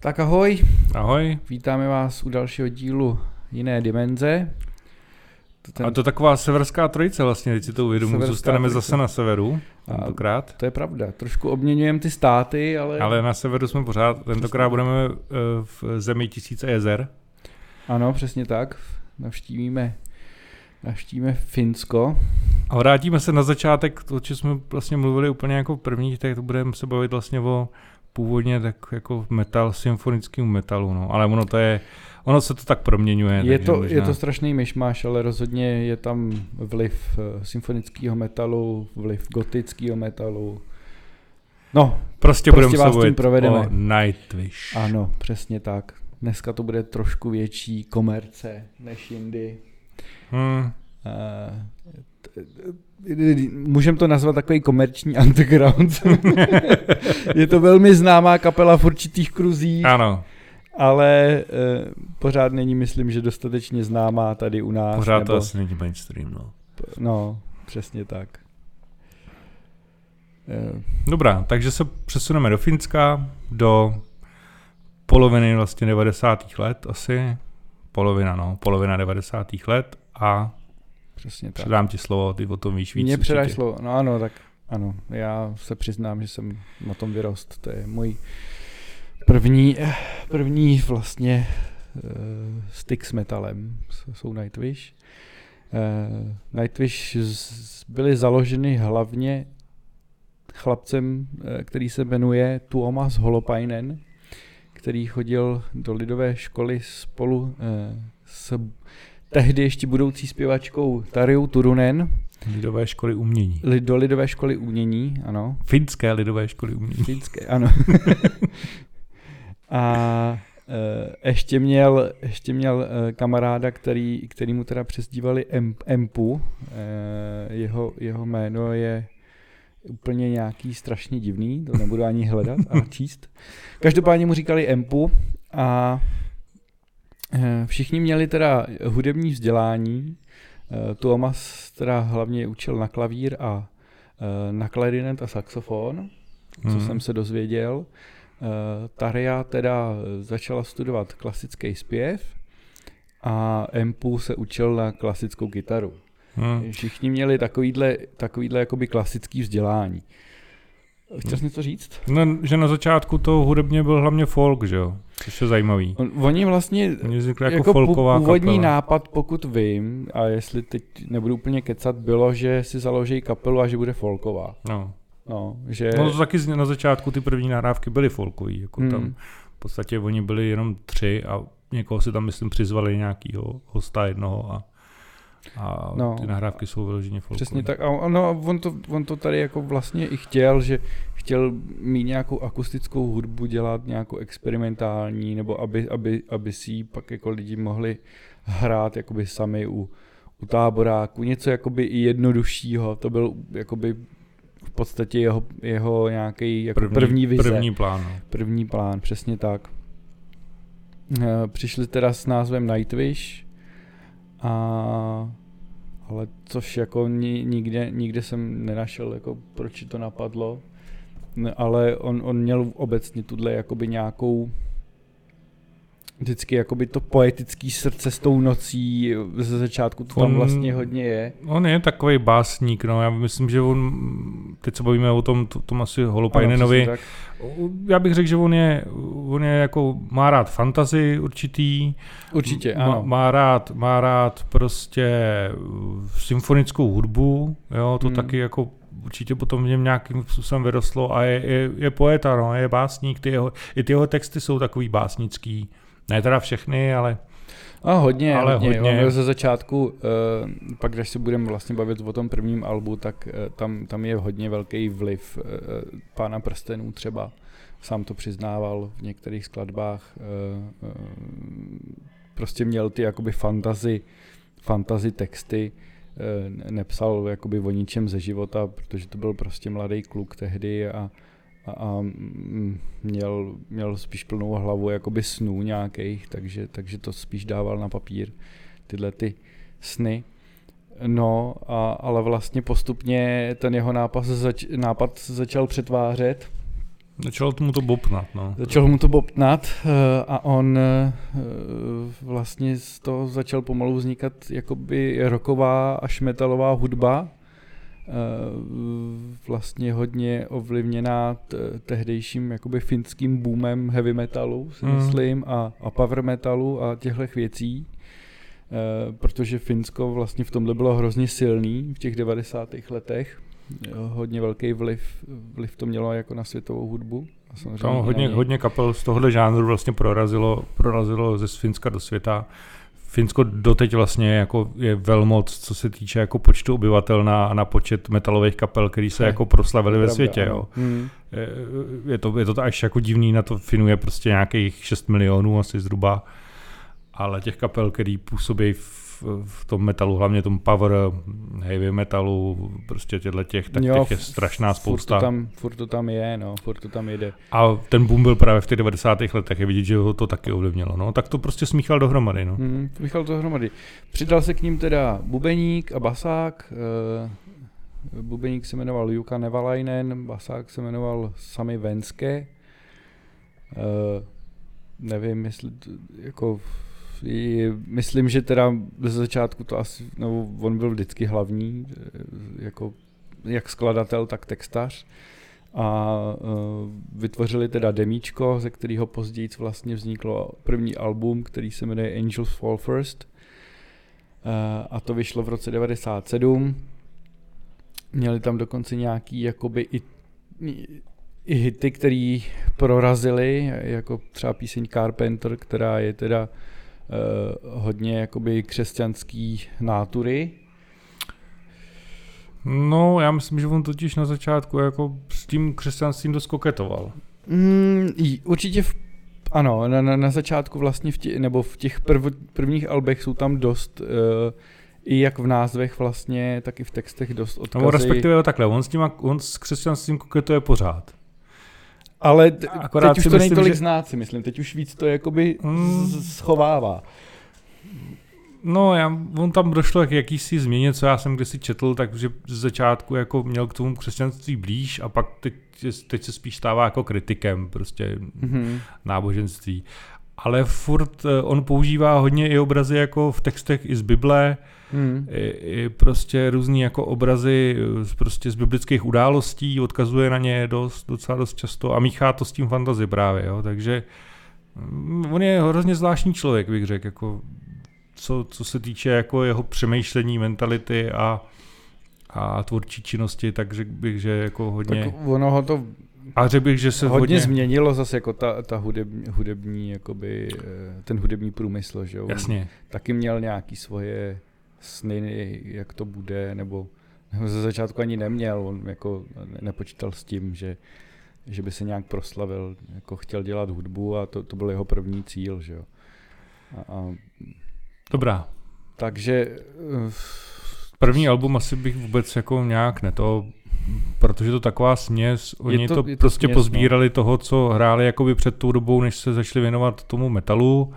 Tak ahoj. Ahoj. Vítáme vás u dalšího dílu Jiné dimenze. A to taková severská trojice vlastně, teď si to uvědomuji, zůstaneme zase na severu tentokrát. To je pravda, trošku obměňujeme ty státy, ale... Ale na severu jsme pořád, tentokrát budeme v zemi 1000 jezer. Ano, přesně tak, navštívíme Finsko. A vrátíme se na začátek, to, co jsme vlastně mluvili úplně jako první, tak to budeme se bavit vlastně o původně tak jako metal, symfonickému metalu, no, ale ono to je... Ono se to tak proměňuje. Je to strašný myšmaš, ale rozhodně je tam vliv symfonického metalu, vliv gotického metalu. No, prostě vás tím provedeme. O Nightwish. Ano, přesně tak. Dneska to bude trošku větší komerce než jindy. Můžeme to nazvat takový komerční underground. Je to velmi známá kapela v určitých kruzích. Ano. Ale pořád není, myslím, že dostatečně známá tady u nás. Pořád to asi není mainstream, no. No, přesně tak. Dobrá, takže se přesuneme do Finska, do poloviny vlastně 90. let asi. Polovina 90. let a přesně tak. Předám ti slovo, ty o tom víš víc. Mně předáš slovo, no ano, tak ano. Já se přiznám, že jsem na tom vyrost, to je můj... První vlastně styk s metalem jsou Nightwish. Nightwish byly založeny hlavně chlapcem, který se jmenuje Tuomas Holopainen, který chodil do lidové školy spolu s tehdy ještě budoucí zpěvačkou Tarjou Turunen. Lidové školy umění. Do lidové školy umění, ano. Finské lidové školy umění. Finské, ano. A ještě měl kamaráda, který mu teda přezdívali Empu. Jeho jméno je úplně nějaký strašně divný, to nebudu ani hledat a číst. Každopádně mu říkali Empu a všichni měli teda hudební vzdělání. Tuomas teda hlavně učil na klavír a na klarinet a saxofon, co jsem se dozvěděl. Tarja teda začala studovat klasický zpěv a Empu se učil na klasickou kytaru. Všichni měli takovýhle jakoby klasický vzdělání. Chtěl jsi něco říct? No, že na začátku to hudebně byl hlavně folk, že jo? Což je zajímavý. Oni vlastně jako původní kapela. Nápad, pokud vím, a jestli teď nebudu úplně kecat, bylo, že si založí kapelu a že bude folková. No, to taky na začátku ty první nahrávky byly folkový, jako tam v podstatě oni byli jenom 3 a někoho si tam, myslím, přizvali nějakýho hosta jednoho a ty nahrávky jsou vyloženě folkové. Přesně tak, a no, on to tady jako vlastně i chtěl, že chtěl mít nějakou akustickou hudbu, dělat nějakou experimentální, nebo aby si ji pak jako lidi mohli hrát jakoby sami u táboráku, něco jakoby i jednoduššího, to byl jakoby v podstatě jeho nějaký jako první vize. První plán, přesně tak. Přišli teda s názvem Nightwish, ale což jako nikde jsem nenašel, jako proč to napadlo, ale on měl obecně tuhle jakoby nějakou vždycky jakoby to poetický srdce s tou nocí, ze začátku to tam vlastně hodně je. On je takový básník, no, já myslím, že on, teď se bavíme o tom asi Holopainenovi, já bych řekl, že on je jako, má rád fantazii určitý. Určitě, ano. Má rád prostě symfonickou hudbu, jo, to taky jako určitě potom v něm nějakým způsobem vyrostlo a je poeta, no, je básník, ty jeho texty jsou takový básnický. Ne teda všechny, ale... A hodně. On ze začátku, pak když se budeme vlastně bavit o tom prvním albu, tak tam je hodně velký vliv Pána prstenů třeba. Sám to přiznával v některých skladbách. Prostě měl ty jakoby fantasy texty. Nepsal jakoby o ničem ze života, protože to byl prostě mladý kluk tehdy a měl spíš plnou hlavu jakoby snů nějakých, takže to spíš dával na papír, tyhle ty sny. No, ale vlastně postupně ten jeho nápad se začal přetvářet Začalo mu to bobtnat a on vlastně z toho začal pomalu vznikat jakoby rocková až metalová hudba, vlastně hodně ovlivněná tehdejším jakoby finským boomem heavy metalu, si myslím, a power metalu a těchhlech věcí, protože Finsko vlastně v tomhle bylo hrozně silný v těch 90. letech. Hodně velký vliv to mělo jako na světovou hudbu. Tam hodně kapel z tohohle žánru vlastně prorazilo ze Finska do světa. Finsko doteď vlastně jako je velmoc, co se týče jako počtu obyvatel na počet metalových kapel, který se jako proslavili ve světě. Jo. Je to až jako divný, na to Finů je prostě nějakých 6 milionů asi zhruba, ale těch kapel, který působí v tom metalu, hlavně tom power, heavy metalu, prostě těch, tak jo, těch je strašná spousta. Furt to tam jede. A ten boom byl právě v těch 90. letech, je vidět, že ho to taky ovlivnilo, no. Tak to prostě smíchal dohromady, no. Přidal se k ním teda bubeník a basák. Bubeník se jmenoval Jukka Nevalainen, basák se jmenoval Sami Vänskä. Nevím, jestli jako... Myslím, že teda ze začátku to asi, nebo on byl vždycky hlavní, jako jak skladatel, tak textař. A vytvořili teda demíčko, ze kterého později vlastně vzniklo první album, který se jmenuje Angels Fall First. A to vyšlo v roce 1997. Měli tam dokonce nějaký jakoby i hity, který prorazily, jako třeba píseň Carpenter, která je teda hodně jakoby křesťanský nátury. No, já myslím, že on totiž na začátku jako s tím křesťanstvím dost koketoval. Určitě ano, na začátku vlastně, v těch prvních albech jsou tam dost, i jak v názvech vlastně, tak i v textech dost odkazy. No, respektive takhle, on s křesťanstvím koketuje pořád. Ale teď už to není tolik znát, si myslím. Teď už víc to jakoby schovává. No, on tam došlo k jakýsi změně, co já jsem kdysi četl, takže z začátku jako měl k tomu křesťanství blíž a pak teď se spíš stává jako kritikem prostě náboženství. Ale furt on používá hodně i obrazy jako v textech i z Bible, i prostě různý jako obrazy prostě z biblických událostí, odkazuje na ně docela dost často a míchá to s tím fantasy právě, jo. Takže on je hrozně zvláštní člověk, bych řekl, jako co se týče jako jeho přemýšlení, mentality a tvůrčí činnosti, takže bych, že jako hodně... Tak ono ho to... A řekl bych, že se hodně změnilo zase jako ta hudební jakoby, ten hudební průmysl, že jo. Jasně. Taky měl nějaký svoje sny, jak to bude, nebo ze začátku ani neměl, on jako nepočítal s tím, že by se nějak proslavil, jako chtěl dělat hudbu a to byl jeho první cíl, že jo. Dobrá. Takže první album asi bych vůbec jako nějak protože to taková směs, oni to prostě směs, pozbírali toho, co hráli jakoby před tou dobou, než se začali věnovat tomu metalu,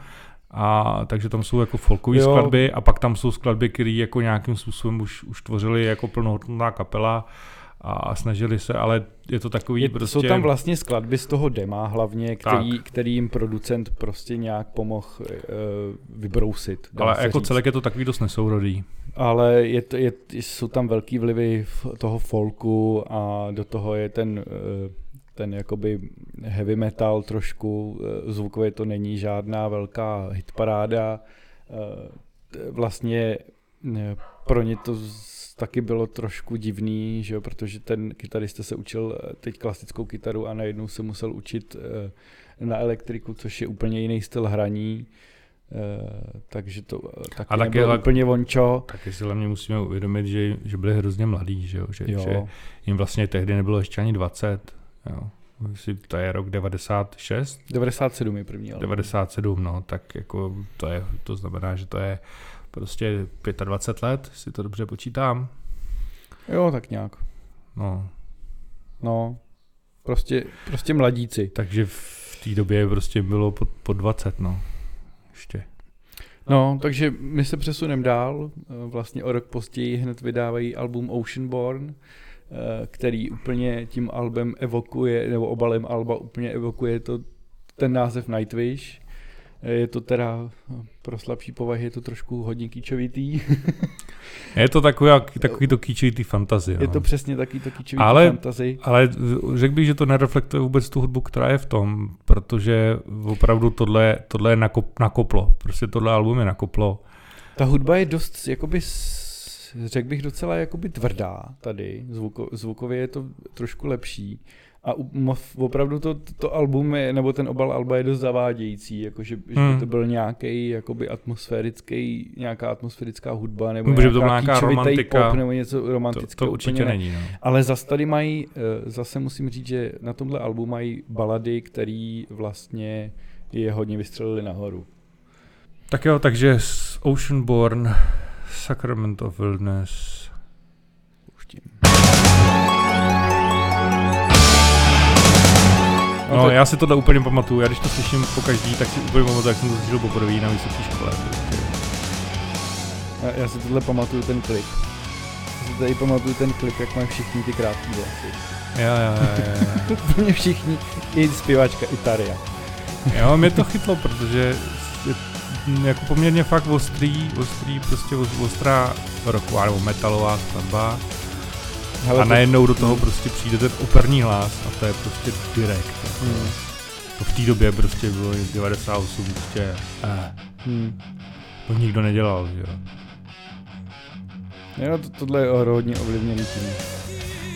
a takže tam jsou jako folkové skladby a pak tam jsou skladby, které jako nějakým způsobem už tvořili jako plnohodnotná kapela a snažili se, ale je to takový prostě... Jsou tam vlastně skladby z toho dema hlavně, který jim producent prostě nějak pomohl vybrousit. Ale jako celek je to takový dost nesourodý. Ale jsou tam velký vlivy toho folku a do toho je ten jakoby heavy metal trošku, zvukově to není žádná velká hitparáda. Vlastně pro ně to taky bylo trošku divný, že jo, protože ten kytarista se učil teď klasickou kytaru a najednou se musel učit na elektriku, což je úplně jiný styl hraní. Takže to taky nebylo úplně vončo. Taky si hlavně musíme uvědomit, že byli hrozně mladí, že jo? Že jim vlastně tehdy nebylo ještě ani 20. Jo. To je rok 96? 97 je první. 97, no, tak jako to znamená, že to je prostě 25 let, si to dobře počítám. Jo, tak nějak. No, prostě mladíci. Takže v té době prostě bylo po 20, no. Ještě. No, takže my se přesuneme dál. Vlastně o rok později hned vydávají album Oceanborn, který úplně tím albem evokuje, nebo obalem alba úplně evokuje to ten název Nightwish. Je to teda pro slabší povahy, je to trošku hodně kýčovitý. Je to takový to kýčovitý fantazie. Je to přesně takovýto kýčovitý fantazie. Ale řekl bych, že to nereflektuje vůbec tu hudbu, která je v tom, protože opravdu tohle je nakoplo. Prostě tohle album je nakoplo. Ta hudba je dost, jakoby, řekl bych, docela jakoby tvrdá tady. Zvukově je to trošku lepší. A opravdu to album je, nebo ten obal alba je dost zavádějící, jakože že by to byl nějaký jakoby atmosférický, nějaká atmosférická hudba nebo nějaká romantika, pop, nebo něco romantického. To určitě není. No. Ale zase tady mají, zase musím říct, že na tomhle albu mají balady, které vlastně je hodně vystřelili nahoru. Tak jo, takže Oceanborn, Sacrament of Wilderness. Pouštím. No, já si tohle úplně pamatuju, já když to slyším pokaždý, tak si úplně pamatuju, jak jsem to slyšel poprvé na vysoké škole. Já si tohle pamatuju ten klip. Jak mají všichni ty krátké vlasy. Jo. Úplně všichni, i zpěvačka, i Tarja. Jo, mě to chytlo, protože je jako poměrně fakt ostrý, prostě ostrá rocková nebo metalová skladba. A najednou do toho prostě přijde ten operní hlas a to je prostě direkt. To v té době prostě bylo 98 prostě. To nikdo nedělal, že jo. No, tohle je hodně ovlivněný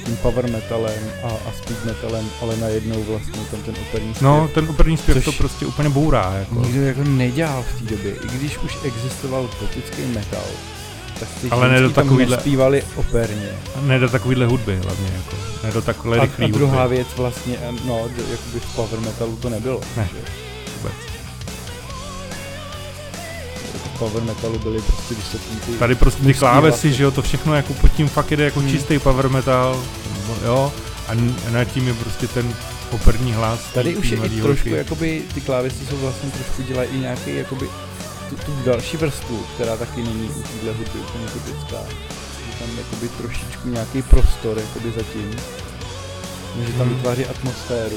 tím power metalem a speed metalem, ale najednou vlastně tam ten operní zpěv. No, ten operní zpěv to prostě úplně bourá. Jako. Nikdo jako nedělal v té době, i když už existoval gotický metal. Ale ne do takovýhle zpívali operně. Ne do takovýhle hudby hlavně jako. Ne do takové rychlé hudby. A druhá věc vlastně, no, jakoby v power metalu to nebylo. Ne, že? Vůbec. V power metalu byly prostě vysoký ty. Tady prostě ty klávesy, že jo, to všechno jako pod tím fakt jde jako čistý power metal, jo, a nad tím je prostě ten operní hlas. Tady už je i trošku jakoby ty klávesy jsou vlastně trošku dělají i nějaký jakoby tu další vrstvu, která taky není u téhle hudby úplně typická. Je tam jakoby trošičku nějaký prostor jakoby zatím, že tam vytváří atmosféru.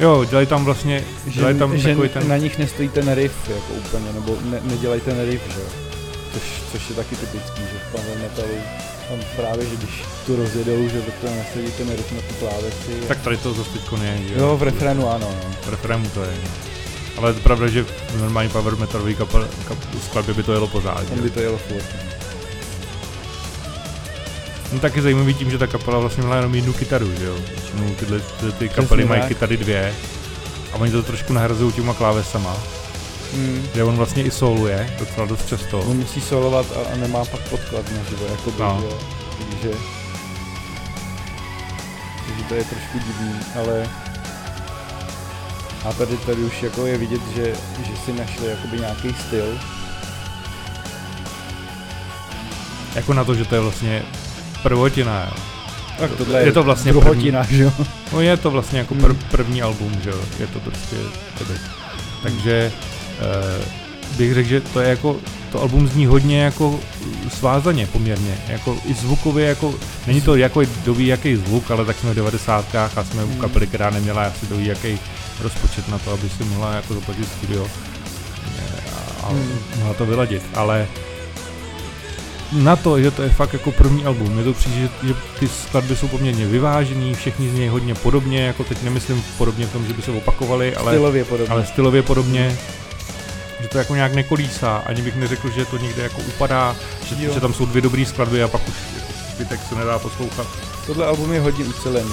Jo, dělají tam vlastně, že takový ten... na nich nestojí ten riff jako úplně, nebo nedělají ten riff, že jo. Což je taky typický, že v power metalu tam právě, že když tu rozjedou, že to nasadí ten riff na tu klávesi. Tak tady to zase teďko není, že jo? Jo, v refrénu ano. V refrénu to je. Ale je to pravda, že v normální power metalový skladbě by to jelo pořád. Tam by to jelo furt. No tak je zajímavý tím, že ta kapela vlastně měla jenom jednu kytaru, že jo? No, ty kapely mají kytary dvě a oni to trošku nahrazují těma klávesama. Kde on vlastně i soluje, docela dost často. On musí solovat a nemá pak podklad na živo, jako by, no. Takže to je trošku divný, ale... A tady už jako je vidět, že si našli jakoby nějaký styl. Jako na to, že to je vlastně prvotina, jo. Tak tohle je to vlastně druhotina, že jo. No je to vlastně jako první album, že jo. Je to prostě tady. Takže bych řekl, že to je jako, to album zní hodně jako svázaně poměrně. Jako i zvukově jako, není to jako doví jaký zvuk, ale tak jsme v 90kách a jsme u kapely, která neměla asi doví jaký rozpočet na to, aby si mohla jako zaplatit studio a mohla to vyladit, ale na to, že to je fakt jako první album, mně to přijde, že ty skladby jsou poměrně vyvážený, všichni z něj hodně podobně, jako teď nemyslím podobně v tom, že by se opakovali, ale stylově podobně, že to jako nějak nekolísá, ani bych neřekl, že to někde jako upadá, že tam jsou dvě dobré skladby a pak už zbytek se nedá poslouchat. Tohle album je hodně ucelený.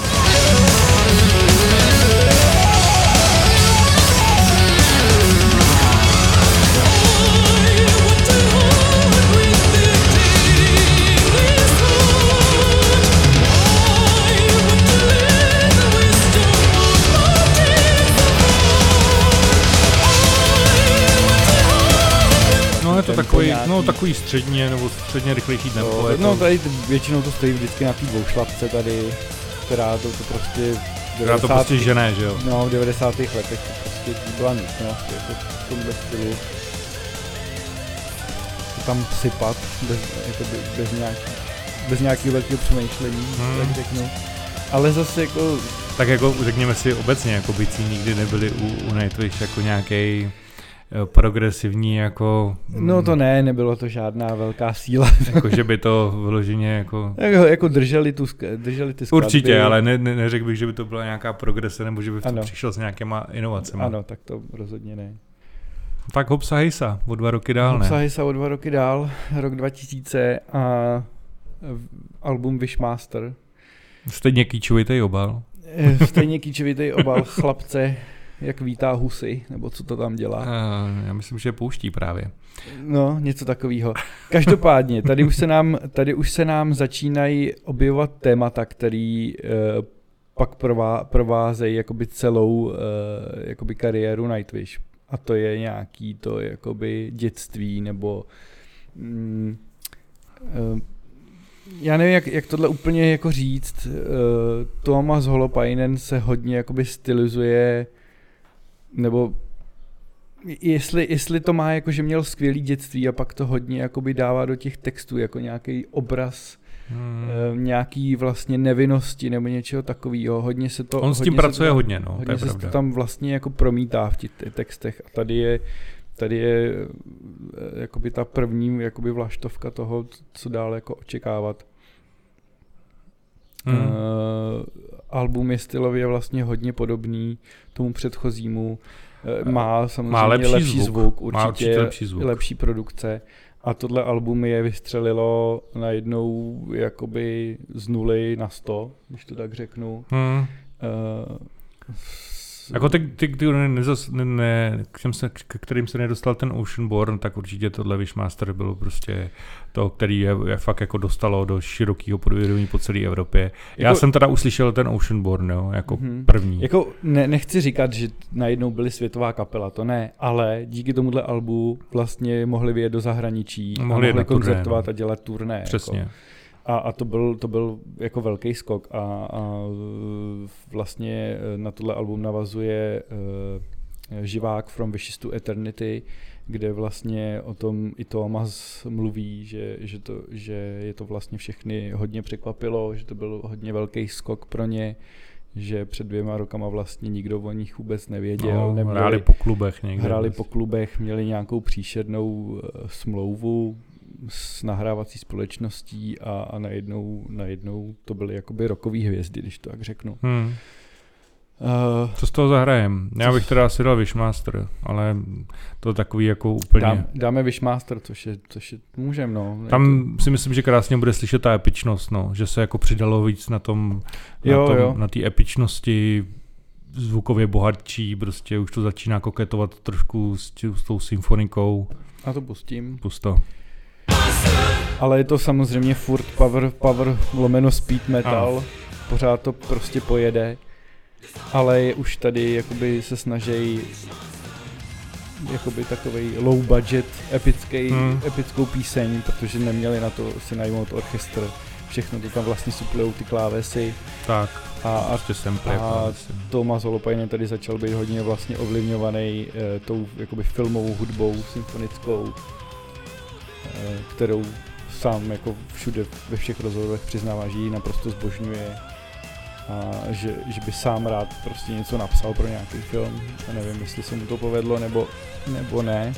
Takový středně nebo středně rychlejší tempo. No tady většinou to stojí vždycky na té dvoušlapce tady, která to prostě... Která to prostě žené, že jo? No, v 90. letech to prostě byla nic, no, jako v tomhle stylu. Tam sypat bez nějakých bez nějakého velkého přemýšlení, tak řeknu. Ale zase jako... Tak jako řekněme si obecně, jako bicí nikdy nebyli u Nightwish jako nějaký progresivní jako... No to ne, nebylo to žádná velká síla. Jako že by to vyloženě jako... Jako drželi ty skladby. Určitě, ale neřekl bych, že by to byla nějaká progrese, nebo že by to přišlo s nějakýma inovacemi. Ano, tak to rozhodně ne. Tak Hopsa Hejsa o 2 roky dál, ne? Hopsa Hejsa o 2 roky dál, rok 2000 a album Wishmaster. Stejně kýčovitej obal. Stejně kýčovitej obal, chlapce, jak vítá husy, nebo co to tam dělá. Já myslím, že pouští právě. No, něco takového. Každopádně, tady už se nám začínají objevovat témata, který pak provázejí jakoby celou jakoby kariéru Nightwish. A to je nějaký to jakoby dětství, nebo já nevím, jak tohle úplně jako říct. Tuomas Holopainen se hodně jakoby stylizuje, nebo jestli to má jako, že měl skvělý dětství a pak to hodně jakoby dává do těch textů jako nějaký obraz nějaký vlastně nevinnosti nebo něčeho takového. Hodně se to... On s tím pracuje hodně, no. Hodně se to tam vlastně jako promítá v těch textech a tady je jakoby ta první jakoby vlaštovka toho, co dál jako očekávat. Album je stylově vlastně hodně podobný tomu předchozímu. Má samozřejmě lepší zvuk určitě, má určitě lepší produkce. A tohle album je vystřelilo najednou jakoby z 0 na 100, když to tak řeknu. Jako k kterým se nedostal ten Oceanborn, tak určitě tohle Wishmaster bylo prostě to, který je fakt jako dostalo do širokého podvědomí po celé Evropě. Já jsem teda uslyšel ten Oceanborn, jo, jako první. Jako nechci říkat, že najednou byli světová kapela, to ne, ale díky tomuhle albu vlastně mohli vyjet do zahraničí, mohli koncertovat a dělat turné. Přesně. Jako. A to byl jako velký skok a vlastně na tohle album navazuje Živák From Wishes to Eternity, kde vlastně o tom i Tuomas mluví, že je to vlastně všechny hodně překvapilo, že to byl hodně velký skok pro ně, že před 2 rokama vlastně nikdo o nich vůbec nevěděl. No, hráli po klubech někde. Měli nějakou příšernou smlouvu s nahrávací společností a najednou to byly jakoby rokový hvězdy, když to tak řeknu. Co z toho zahrajem? Já bych teda asi dal Wishmaster, ale to takový jako úplně... Dáme Wishmaster, což je můžem, no. Tam si myslím, že krásně bude slyšet ta epičnost, no. Že se jako přidalo víc na té epičnosti, zvukově bohatší, prostě už to začíná koketovat trošku s tou symfonikou. A to pustím. Pusto. Ale je to samozřejmě furt power / speed metal, ano. Pořád to prostě pojede, ale je už tady jakoby se snaží jakoby takovej low budget epickou píseň, protože neměli na to si najmout orchestr, všechno to tam vlastně suplujou ty klávesy. Tak, a Tuomas Holopainen tady začal být hodně vlastně ovlivňovaný tou jakoby filmovou hudbou, symfonickou, kterou sám jako všude ve všech rozhovorech přiznává, že ji naprosto zbožňuje a že by sám rád prostě něco napsal pro nějaký film. A nevím, jestli se mu to povedlo nebo ne.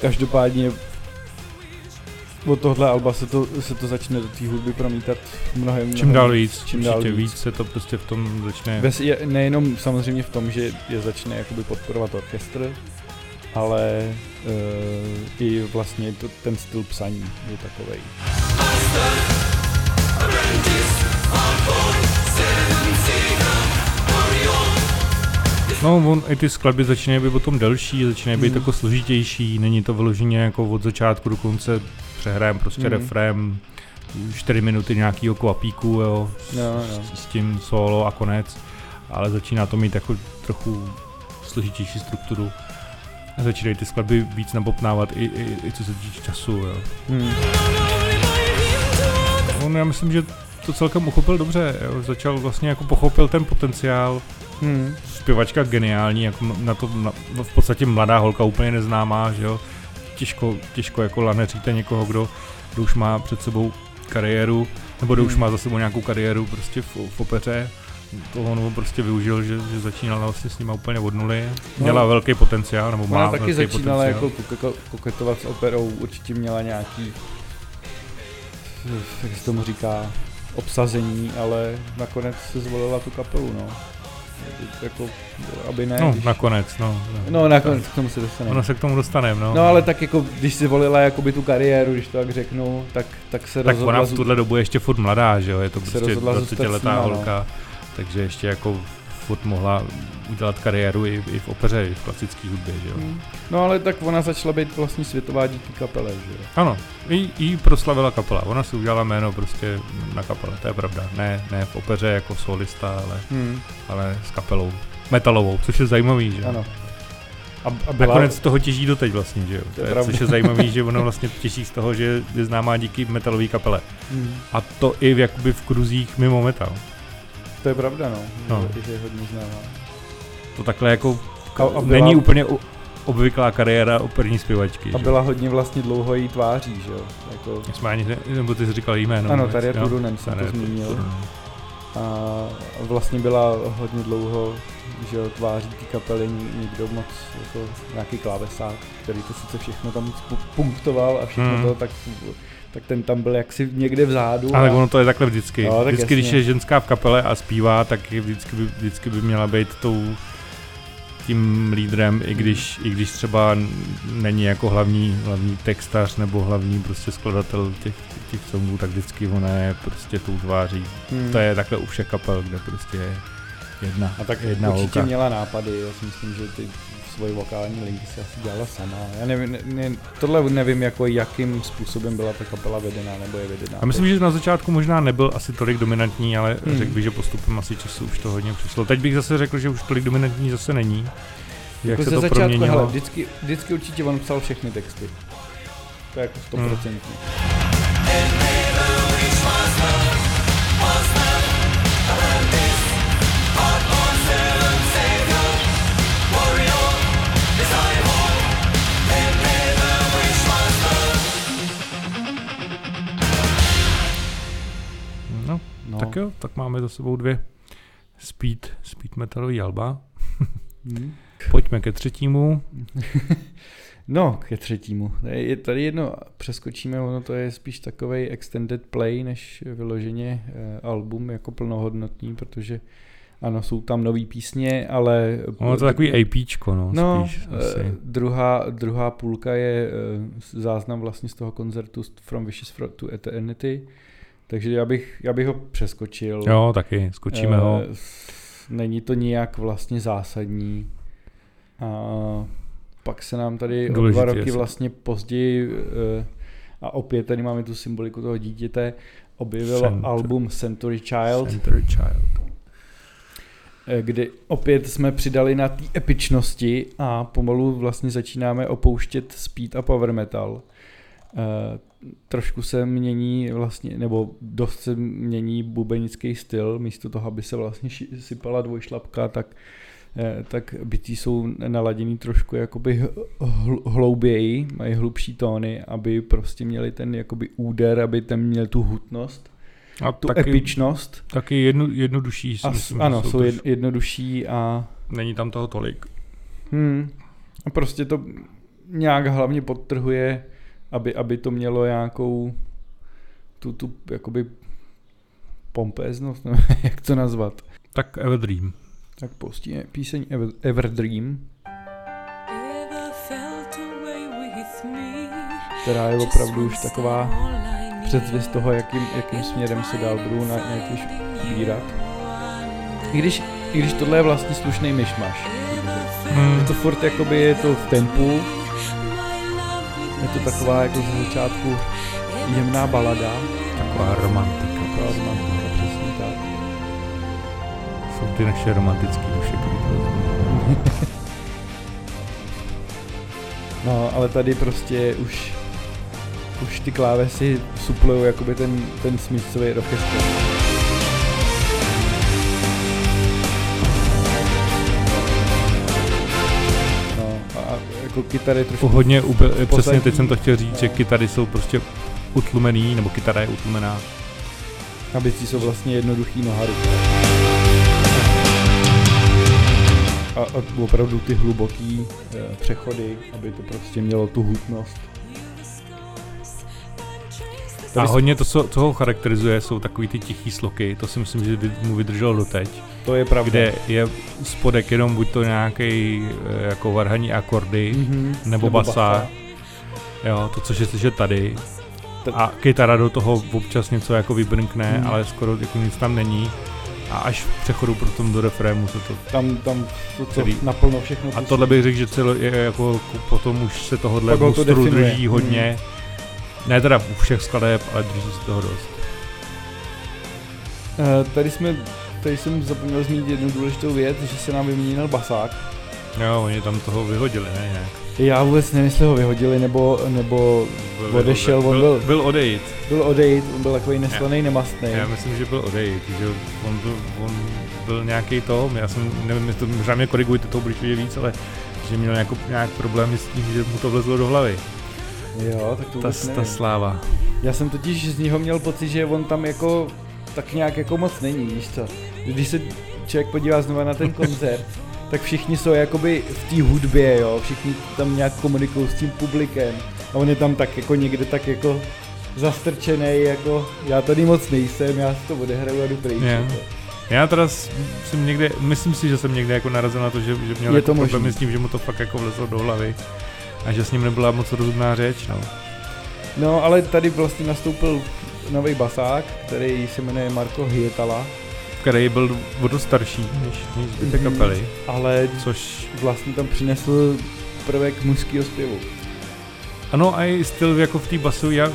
Každopádně od tohle alba se to začne do té hudby promítat mnohem čím dál víc se to prostě v tom začne. Nejenom samozřejmě v tom, že je začne jakoby podporovat orchestr, ale i vlastně ten styl psaní je takovej. No, i ty skladby začínají být potom delší, začínají být jako složitější, není to vyloženě jako od začátku do konce přehrajem prostě refrém, 4 minuty nějakýho kvapíku, jo, s tím solo a konec, ale začíná to mít jako trochu složitější strukturu. A začínají ty skladby víc nabopnávat i co se týče času, jo. On, já myslím, že to celkem uchopil dobře, jo. Začal vlastně jako pochopil ten potenciál. Zpěvačka geniální, jako v podstatě mladá holka, úplně neznámá, že jo. Těžko jako laneříte někoho, kdo už má před sebou kariéru, nebo už má za sebou nějakou kariéru prostě v opeře. Toho on prostě využil, že začínal vlastně s nima úplně od nuly. Měla velký potenciál, nebo má velký potenciál. Ona taky začínala jako koketovat s operou, určitě měla nějaký, jak se tomu říká, obsazení, ale nakonec se zvolila tu kapelu, no. Jako, aby ne, no, když... nakonec, no. No, nakonec k tomu se dostaneme. Ono se k tomu dostaneme, no. No, ale tak jako, když si volila jakoby tu kariéru, když to tak řeknu, tak se tak rozhodla... Tak ona v tuhle dobu je ještě furt mladá, že jo, je to prostě 20letá holka. Takže ještě jako furt mohla udělat kariéru i v opeře, i v klasické hudbě, že jo. No ale tak ona začala být vlastně světová díky kapele, že jo. Ano, jí proslavila kapela, ona si udělala jméno prostě na kapele, to je pravda. Ne v opeře jako solista, ale s kapelou metalovou, což je zajímavý, že jo. Ano. A byla... Nakonec toho těží doteď vlastně, že jo. To je, což je zajímavý, že ona vlastně těží z toho, že je známá díky metalové kapele. A to i v kruzích mimo metal. To je pravda, no. Že je hodně známá. To takhle jako není úplně obvyklá kariéra operní zpěvačky. A byla hodně vlastně dlouho její tváří, že jo? Jako... Nebo ty jsi říkal jméno. Ano, Tarja Turunen jsem to zmínil. A vlastně byla hodně dlouho, že jo, tváří ty kapely, nikdo moc, jako nějaký klávesák, který to sice všechno tam punktoval a všechno to tak ten tam byl jaksi někde vzadu. Ale ono to je takhle vždycky. No, tak vždycky, jasně. Když je ženská v kapele a zpívá, tak vždycky by měla být tím lídrem, i když třeba není jako hlavní textař nebo hlavní prostě skladatel těch songů, tak vždycky ona je prostě tou tváří. To je takhle u všech kapel, kde prostě je jedna. A tak jedna určitě holka. Měla nápady, já si myslím, že ty svoje vokální linky si asi dělala sama. Já nevím, jakým způsobem byla ta kapela vedená, nebo je vedená. A myslím, že na začátku možná nebyl asi tolik dominantní, ale řekl bych, že postupem asi času už to hodně přišlo. Teď bych zase řekl, že už tolik dominantní zase není. Jak jako se to začátku, proměnilo? Hele, vždycky určitě on psal všechny texty. To je jako 100%. No. Tak jo, tak máme za sebou dvě speed metalový alba. Pojďme ke třetímu. No, ke třetímu. Je tady jedno, přeskočíme, ono to je spíš takovej extended play, než vyloženě album jako plnohodnotný, protože ano, jsou tam nový písně, ale... Ono to je takový APčko, no spíš asi. Druhá půlka je záznam vlastně z toho koncertu From Wishes to Eternity. Takže já bych ho přeskočil. Jo, taky, skočíme ho. Není to nijak vlastně zásadní. A pak se nám tady o 2 roky vlastně později, a opět tady máme tu symboliku toho dítěte, objevilo album Century Child. Kdy opět jsme přidali na té epičnosti a pomalu vlastně začínáme opouštět speed a power metal. Trošku se mění vlastně, nebo dost se mění bubenický styl, místo toho, aby se vlastně sypala dvojšlapka, tak bytí jsou naladěný trošku jakoby hlouběji, mají hlubší tóny, aby prostě měli ten jakoby úder, aby ten měl tu hutnost a tu taky, epičnost. Taky jednodušší. Ano, jsou jednodušší a... Není tam toho tolik. A prostě to nějak hlavně podtrhuje, aby to mělo nějakou tu jakoby pompéznost, nevím, jak to nazvat. Tak Everdream. Tak pustíme píseň Everdream. Která je opravdu už taková předzvěst toho, jakým směrem se dál budou nějak už ubírat. I když tohle je vlastně slušný myšmaš. To furt jakoby je to v tempu. Je to taková jako ze začátku jemná balada. Taková romantika. Přesně tak. Jsou ty naše romantické duše, No, ale tady prostě už ty klávesy suplujou jakoby ten smyčcový orchestr. Kytary trošku... Hodně, přesně teď jsem to chtěl říct, že kytary jsou prostě utlumený, nebo kytara je utlumená. A bicí jsou vlastně jednoduchý nohary. A opravdu ty hluboký přechody, aby to prostě mělo tu hutnost. A hodně to, co ho charakterizuje, jsou takový ty tichý sloky, to si myslím, že mu vydrželo doteď. To je pravda. Kde je spodek jenom buď to nějaký jako varhaní akordy, nebo basa. Jo, to, což je slyšet tady. A kytara do toho občas něco jako vybrnkne, ale skoro jako nic tam není. A až v přechodu potom do refrému se to... Tam to naplno všechno... A tohle bych řekl, že celo je jako potom už se tohohle lustru drží hodně. Ne teda u všech skladeb, ale drží se toho dost. Tady jsem zapomněl zmínit jednu důležitou věc, že se nám vyměnil basák. Jo, oni tam toho vyhodili, ne nějak. Já vůbec nevím, jestli ho vyhodili, nebo byl odešel, on byl odejít. Byl odejít, on byl takový neslanej, nemastný. Já myslím, že byl odejít, že on byl nějaký to, já jsem, nevím, možná mě korigujte, toho budeš vidět víc, ale že měl nějak problémy s tím, že mu to vlezlo do hlavy. Jo, tak to vůbec nevím. Ta sláva. Já jsem totiž z něho měl pocit, že on tam jako, tak nějak jako moc není, víš co. Když se člověk podívá znova na ten koncert, tak všichni jsou jakoby v té hudbě, jo, všichni tam nějak komunikují s tím publikem a on je tam tak jako někde tak jako zastrčený, jako já tady moc nejsem, já si to odehraju a jdu pryč. Já teda jsem někde, myslím si, že jsem někde jako narazil na to, že měl jako problémy s tím, že mu to fakt jako vlezlo do hlavy a že s ním nebyla moc rozumná řeč, No, ale tady vlastně nastoupil nový basák, který se jmenuje Marko Hietala. Který byl o dost starší než zbytek kapely, ale což vlastně tam přinesl prvek mužského zpěvu. Ano, a i styl jako v té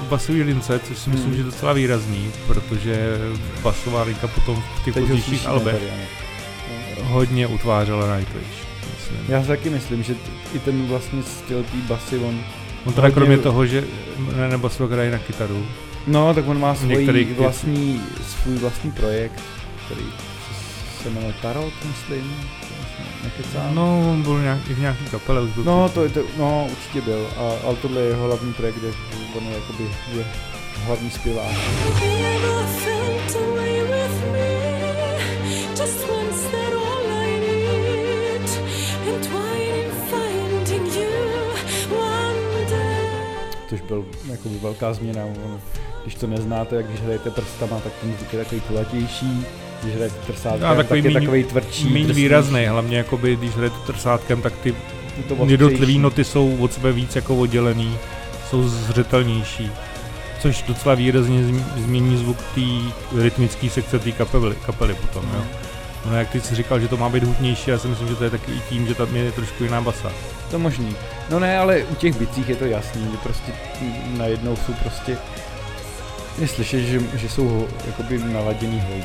basové lince, což si myslím, že je docela výrazný, protože basová linka potom v těch pozdějších albech hodně utvářela Nightwish. Já si taky myslím, že i ten vlastně styl té basy, on teda kromě toho, že na basu hraje na kytaru. No, tak on má svůj vlastní projekt, který se jmenuje Tarot, myslím, nekecám. No, on byl v nějaký kapele už byl. No, to určitě byl, ale tohle je jeho hlavní track, kde on je jakoby hlavní zpěvák. Což byl jakoby velká změna, když to neznáte, jak když hrajete prstama, tak ten zvyk je takový kulatější. Když hrajete trsátkem, tak je takový tvrdší. Míň výrazný, hlavně jakoby, když hrajete trsátkem, tak ty jednotlivé noty jsou od sebe víc jako oddělený, jsou zřetelnější, což docela výrazně změní zvuk té rytmické sekce té kapely potom. Jo. No jak ty jsi říkal, že to má být hutnější, já si myslím, že to je taky i tím, že tam je trošku jiná basa. To možný. No ne, ale u těch bicích je to jasný, že prostě najednou jsou prostě... Je slyšet, že jsou jakoby naladěný holby.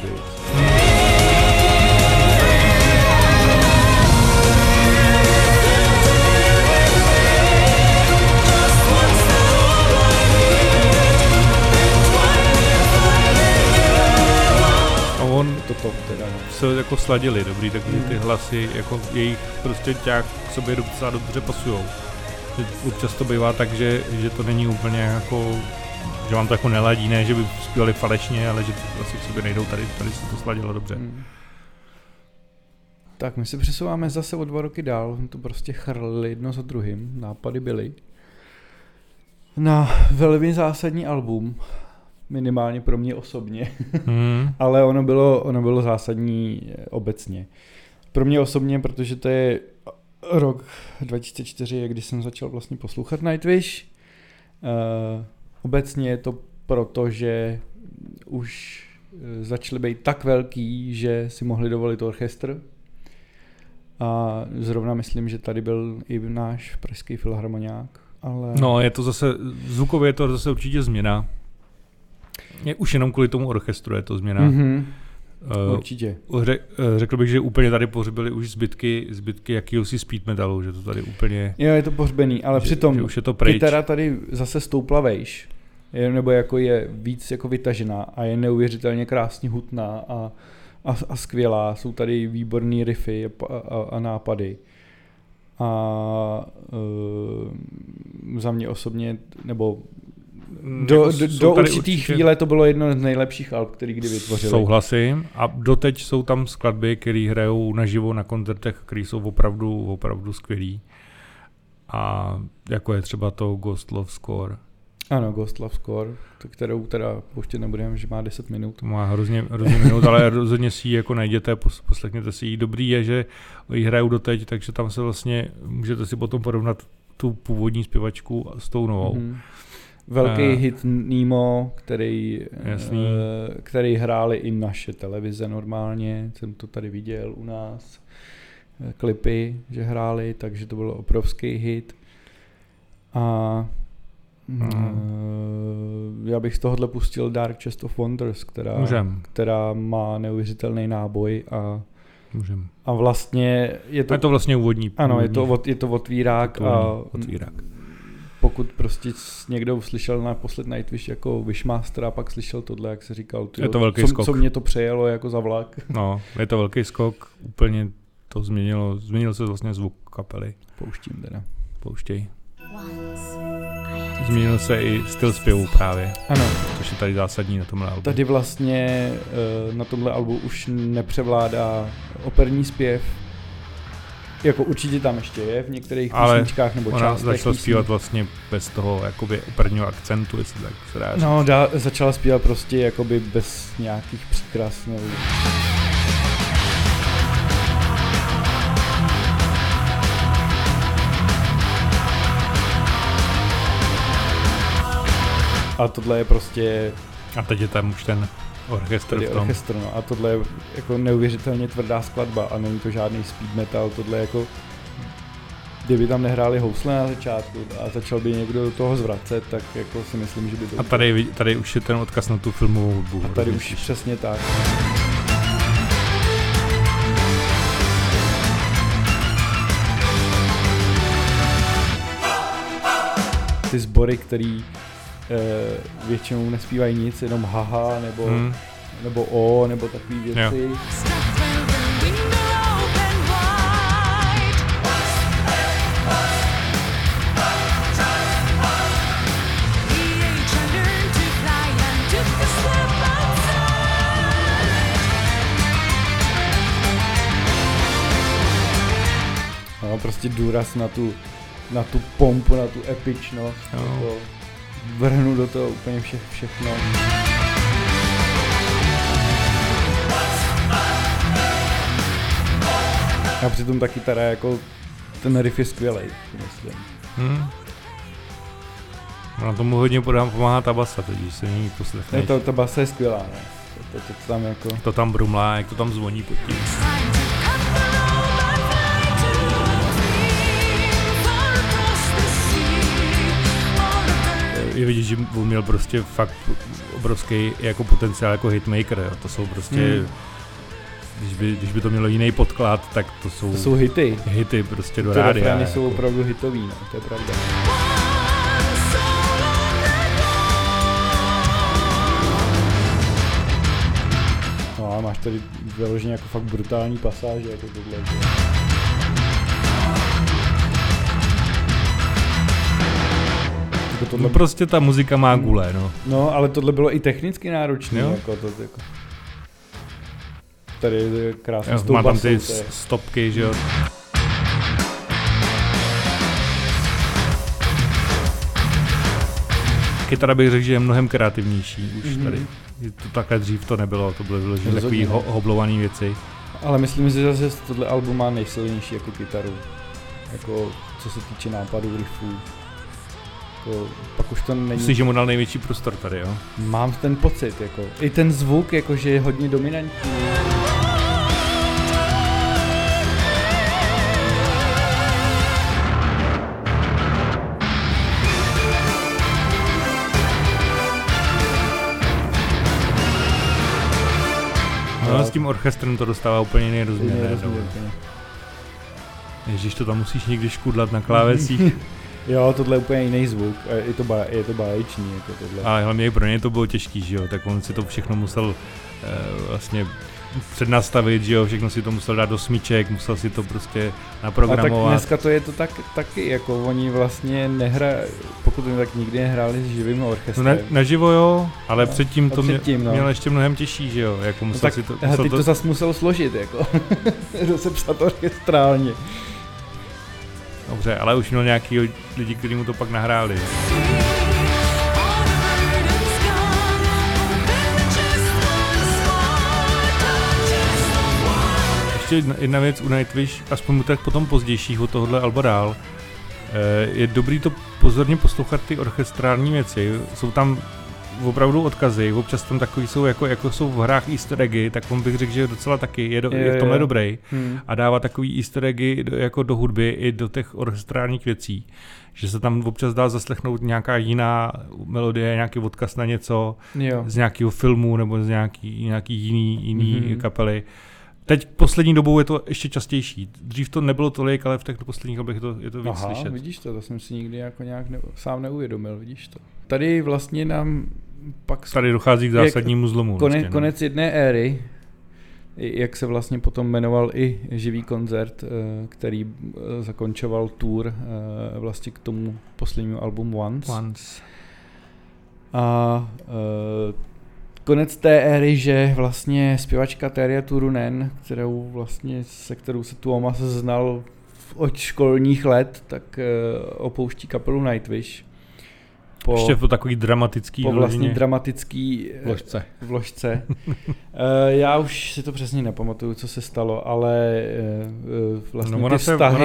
A on to teda se jako sladili dobrý, tak ty hlasy jako jejich prostě ťák k sobě docela dobře pasujou. Občas to bývá tak, že to není úplně jako... že vám to jako neladí, ne, že by zpívali falešně, ale že asi k sobě nejdou, tady se to sladilo dobře. Tak my se přesouváme zase o 2 roky dál, to prostě chrlili jedno za druhým, nápady byly. Na velmi zásadní album, minimálně pro mě osobně, ale ono bylo zásadní obecně. Pro mě osobně, protože to je rok 2004, kdy jsem začal vlastně poslouchat Nightwish. Obecně je to proto, že už začaly být tak velký, že si mohli dovolit orchestr. A zrovna myslím, že tady byl i náš pražský filharmoniák. Ale... No, je to zase, zvukově je to zase určitě změna. Je už jenom kvůli tomu orchestru je to změna. Určitě. Řekl bych, že úplně tady pořbili už zbytky jakýhosi speed metalu, že to tady úplně... Jo, je to pořbený, ale přitom kytara tady zase stoupla vejš, nebo jako je víc jako vytažená a je neuvěřitelně krásně hutná a skvělá, jsou tady výborný riffy a nápady. A za mě osobně, nebo do určitý chvíle to bylo jedno z nejlepších alb, který kdy vytvořili. Souhlasím. A doteď jsou tam skladby, které hrajou naživo na koncertech, které jsou opravdu skvělý. A jako je třeba to Ghost Love Score. Ano, Ghost Love Score, kterou teda pouštět nebudeme, že má 10 minut. Má hrozně minut, ale rozhodně si ji jako najděte, poslechněte si ji. Dobrý je, že ji hrajou doteď, takže tam se vlastně můžete si potom porovnat tu původní zpěvačku s tou novou. Mm-hmm. Velký hit Nemo, který hráli i naše televize normálně, jsem to tady viděl u nás, klipy, že hráli, takže to byl obrovský hit. A já bych z tohohle pustil Dark Chest of Wonders, která má neuvěřitelný náboj a vlastně je to... A je to vlastně úvodní. Ano, je to otvírák. Pokud prostě někdo slyšel naposled Nightwish jako Wishmastera a pak slyšel tohle, jak se říkal, co mě to přejelo jako za vlak. No, je to velký skok, úplně to změnil se vlastně zvuk kapely. Pouštím teda. Pouštěj. Změnil se i styl zpěvu právě, ano. Což je tady zásadní na tomhle albu. Tady vlastně na tomhle albu už nepřevládá operní zpěv, jako určitě tam ještě je v některých písničkách nebo částech. Ale ona začala zpívat vlastně bez toho jakoby operního akcentu, jestli tak se dá říct. No, začala zpívat prostě jakoby bez nějakých příkras. A tohle je prostě... A teď je tam už ten orchestr v tom. Orchestr, no. A tohle je jako neuvěřitelně tvrdá skladba a není to žádný speed metal, tohle jako... Kdyby tam nehráli housle na začátku a začal by někdo do toho zvracet, tak jako si myslím, že by to... A tady už je ten odkaz na tu filmovou hudbu. A tady už přesně tak. Ty sbory, který... většinou nespívají nic, jenom haha nebo o, nebo takové věci. Jo. No, prostě důraz na tu pompu, na tu epičnost. No. Vrhnu do toho úplně všechno. A přitom taky teda jako ten riff je skvělej, myslím. Na tomu hodně pomáhá ta basa, když se ní poslechneš. Ta basa je skvělá, ne? To tam jako... To tam brumlá, jak to tam zvoní pod tím. Je vidět, že on měl prostě fakt obrovský jako potenciál jako hitmaker, jo. To jsou prostě, když by to mělo jiný podklad, tak to jsou hity. Hity prostě do rádia. Ty refrény jsou opravdu hitový, no, to je pravda. No a máš tady vyloženě jako fakt brutální pasáže, jako tohle. No prostě ta muzika má gule, no. No, ale tohle bylo i technicky náročné, jako to jako. Tady je krásně s tou basou. Má tam ty stopky, že jo. Kytara bych řekl, že je mnohem kreativnější už tady. To takhle dřív to nebylo, to byly vyložené takové hoblované věci. Ale myslím si, že zase tohle album má nejsilnější jako kytaru. Jako co se týče nápadů, riffů. Pak už to není... Myslím, že mu dal největší prostor tady, jo? Mám ten pocit, jako. I ten zvuk, jako, že je hodně dominantní. No, s tím orchestrem to dostává úplně jiný rozměr. Ježíš, to tam musíš někdy škudlat na klávesích. Jo, tohle je úplně jiný zvuk, je to báječný, jako tohle. Ale hlavně pro něj to bylo těžký, že jo, tak on si to všechno musel vlastně přednastavit, že jo, všechno si to musel dát do smyček, musel si to prostě naprogramovat. A tak dneska to je to taky, jako oni vlastně pokud oni tak nikdy nehráli s živým orchestrem. No naživo jo, ale no, předtím to měl ještě mnohem těžší, že jo, jako musel si to... Musel to zas musel složit, jako, rozepsat orchestrálně. Dobře, ale už měl nějaký lidi, kteří mu to pak nahráli. Jedna věc u Nightwish, aspoň tak potom pozdějšího tohohle alba dál, je dobrý to pozorně poslouchat ty orchestrální věci, jsou tam opravdu odkazy, občas tam takový jsou, jako jsou v hrách easter eggy, tak on bych řekl, že docela taky, je v tomhle dobrý a dává takový easter eggy jako do hudby i do těch orchestrálních věcí, že se tam občas dá zaslechnout nějaká jiná melodie, nějaký odkaz na něco, jo, z nějakého filmu nebo z nějaký jiný kapely. Teď poslední dobou je to ještě častější. Dřív to nebylo tolik, ale v těch posledních albech je to víc slyšet. Aha, vidíš to jsem si nikdy jako nějak sám neuvědomil, vidíš to. Tady vlastně nám pak... Tady dochází k zásadnímu zlomu. Konec jedné éry, jak se vlastně potom jmenoval i živý koncert, který zakončoval tour vlastně k tomu poslednímu albumu Once. A... Konec té éry, že vlastně zpěvačka Tarja Turunen, se kterou se Tuomas znal od školních let, tak opouští kapelu Nightwish. Ještě po takový dramatický vložce. Já už si to přesně nepamatuju, co se stalo, ale vlastně no, ona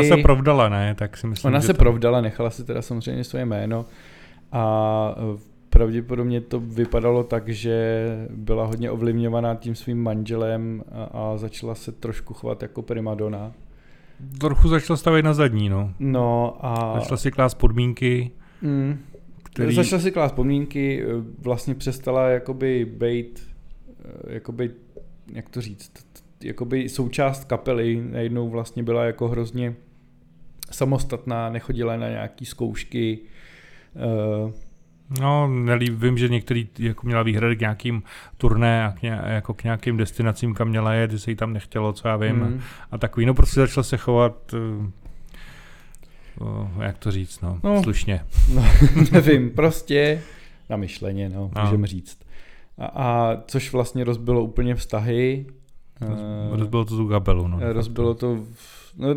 se provdala, ne? Tak si myslím, provdala, nechala si teda samozřejmě svoje jméno a pravděpodobně to vypadalo tak, že byla hodně ovlivňovaná tím svým manželem a začala se trošku chovat jako primadona. Trochu začala stavět na zadní, no a... Začala si klást podmínky. Vlastně přestala jakoby být, jak to říct, jakoby součást kapely, najednou vlastně byla jako hrozně samostatná, nechodila na nějaký zkoušky, vím, že některý jako měla výhrady k nějakým turné a k nějakým destinacím, kam měla jet, že se jí tam nechtělo, co já vím, a takový. No prostě začala se chovat, jak to říct, slušně. No, nevím, prostě namyšleně, můžeme říct. A což vlastně rozbilo úplně vztahy. Rozbilo to tu kapelu. Rozbilo to...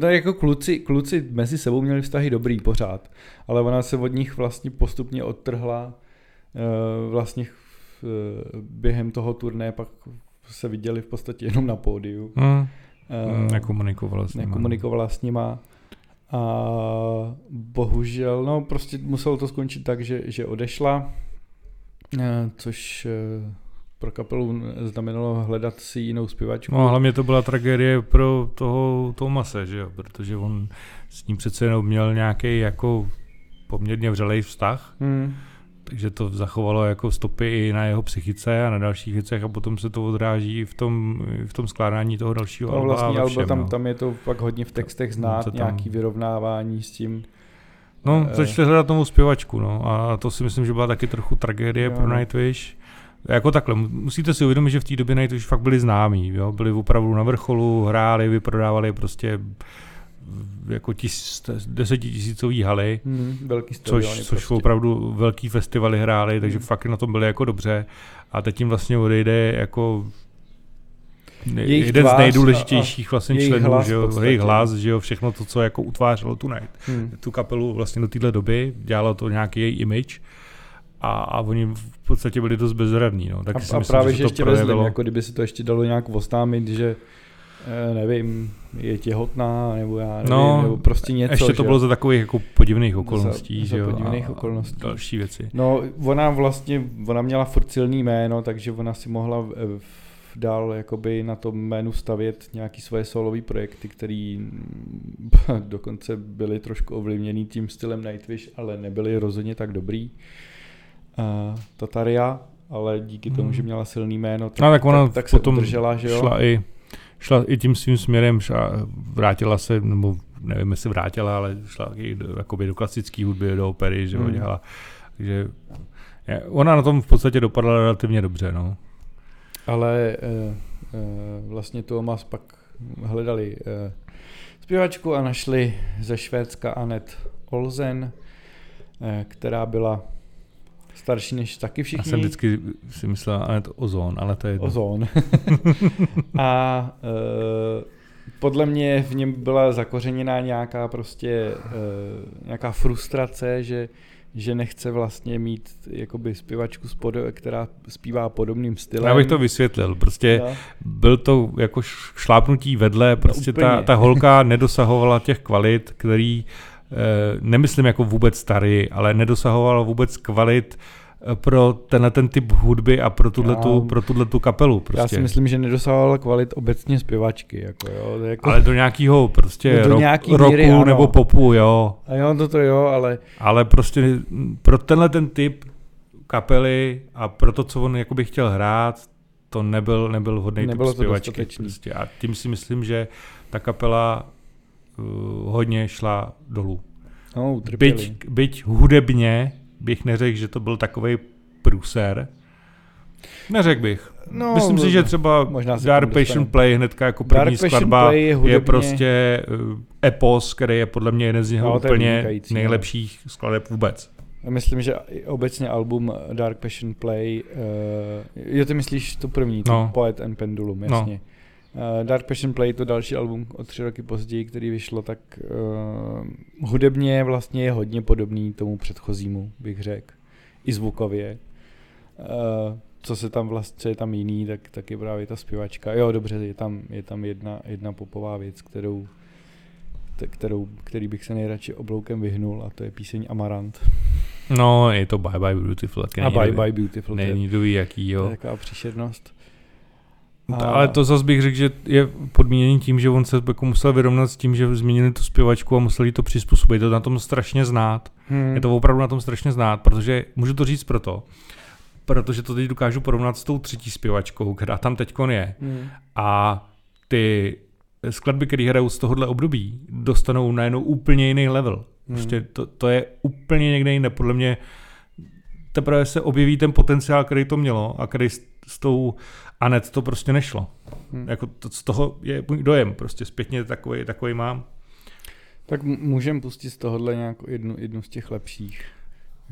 jako kluci mezi sebou měli vztahy dobrý pořád, ale ona se od nich vlastně postupně odtrhla, vlastně během toho turné pak se viděli v podstatě jenom na pódiu. Nekomunikovala s nima a bohužel prostě muselo to skončit tak, že odešla, což pro kapelu znamenalo hledat si jinou zpěvačku. No hlavně to byla tragédie pro toho Tuomase, že jo, protože on s ním přece jenom měl nějaký jako poměrně vřelej vztah, takže to zachovalo jako stopy i na jeho psychice a na dalších věcech a potom se to odráží v tom skládání toho dalšího alba. Vlastní alba, tam je to pak hodně v textech znát, nějaký vyrovnávání s tím. Začali hledat tomu zpěvačku, a to si myslím, že byla taky trochu tragédie pro Nightwish. Jako takhle, musíte si uvědomit, že v té době Nightwish fakt byli známí, jo? Byli opravdu na vrcholu, hráli, vyprodávali prostě jako 10,000 haly, což opravdu velký festivaly hráli, takže fakt na tom byli jako dobře a teď jim vlastně odejde jako jeden z nejdůležitějších vlastně členů, jejich hlas, že jo, všechno to, co jako utvářelo tu kapelu vlastně do téhle doby, dělalo to nějaký její image. A oni v podstatě byli dost bezradní. Tak si myslím, právě, že ještě vezli, jako kdyby se to ještě dalo nějak oznámit, že nevím, je těhotná, nebo já nevím, nebo prostě něco. Ještě to bylo za takových jako podivných okolností. A další věci. Ona měla furt silný jméno, takže ona si mohla dál jakoby na tom jménu stavět nějaké svoje solový projekty, které dokonce byly trošku ovlivněný tím stylem Nightwish, ale nebyly rozhodně tak dobrý. Tarja, ale díky tomu, že měla silný jméno, tak se udržela, že jo? Šla i tím svým směrem a vrátila se, nebo nevím, jestli vrátila, ale šla i do klasické hudby, do opery, že ho dělala. Takže ona na tom v podstatě dopadla relativně dobře, Ale vlastně Tuomas pak hledali zpěvačku a našli ze Švédska Anette Olzon, která byla starší než taky všichni. Já jsem vždycky si myslel Anette Olzon, ale to je jedno. Olzon. A podle mě v něm byla zakořeněná nějaká prostě nějaká frustrace, že nechce vlastně mít jakoby zpěvačku, která zpívá podobným stylem. Já bych to vysvětlil, prostě no. Byl to jako šlápnutí vedle, prostě no, ta holka nedosahovala těch kvalit, který nemyslím jako vůbec starý, ale nedosahovala vůbec kvalit pro tenhle ten typ hudby a pro tuto kapelu. Prostě. Já si myslím, že nedosahovala kvalit obecně zpěvačky. Ale do nějakého prostě roku nebo popu, jo. A jo, toto jo, ale... Ale prostě pro tenhle ten typ kapely a pro to, co on jakoby chtěl hrát, to nebyl hodnej typ zpěvačky. Prostě. A tím si myslím, že ta kapela hodně šla dolů. No, byť hudebně bych neřekl, že to byl takovej průser. Neřekl bych. No, myslím si, že třeba Dark Passion Play hnedka jako první skladba je prostě epos, který je podle mě jeden z něho úplně nejlepších skladeb vůbec. Myslím, že obecně album Dark Passion Play, jo, ty myslíš to první, no. Poet and Pendulum, jasně. No. Dark Passion Play, to další album o 3 roky později, který vyšlo, tak hudebně vlastně je hodně podobný tomu předchozímu, bych řekl, i zvukově. Co se tam vlastně je tam jiný, tak je právě ta zpěvačka. Jo, dobře, je tam jedna popová věc, který bych se nejradši obloukem vyhnul, a to je píseň Amarant. No, je to Bye Bye Beautiful. A Bye Bye Beautiful. Není kdo ví jaký, jo. To je taková příšernost. Ale to zase bych řekl, že je podmíněný tím, že on se jako musel vyrovnat s tím, že změnili tu zpěvačku a museli to přizpůsobit. Je to na tom strašně znát. Je to opravdu na tom strašně znát, protože můžu to říct protože to teď dokážu porovnat s tou třetí zpěvačkou, která tam teďkon je. A ty skladby, které hrajou z tohohle období, dostanou najednou úplně jiný level. Prostě to je úplně někde jiné. Podle mě teprve se objeví ten potenciál, který to mělo a který s tou Anette to prostě nešlo. Jako z toho je můj dojem, prostě zpětně takový mám. Tak můžem pustit z tohohle nějakou jednu z těch lepších.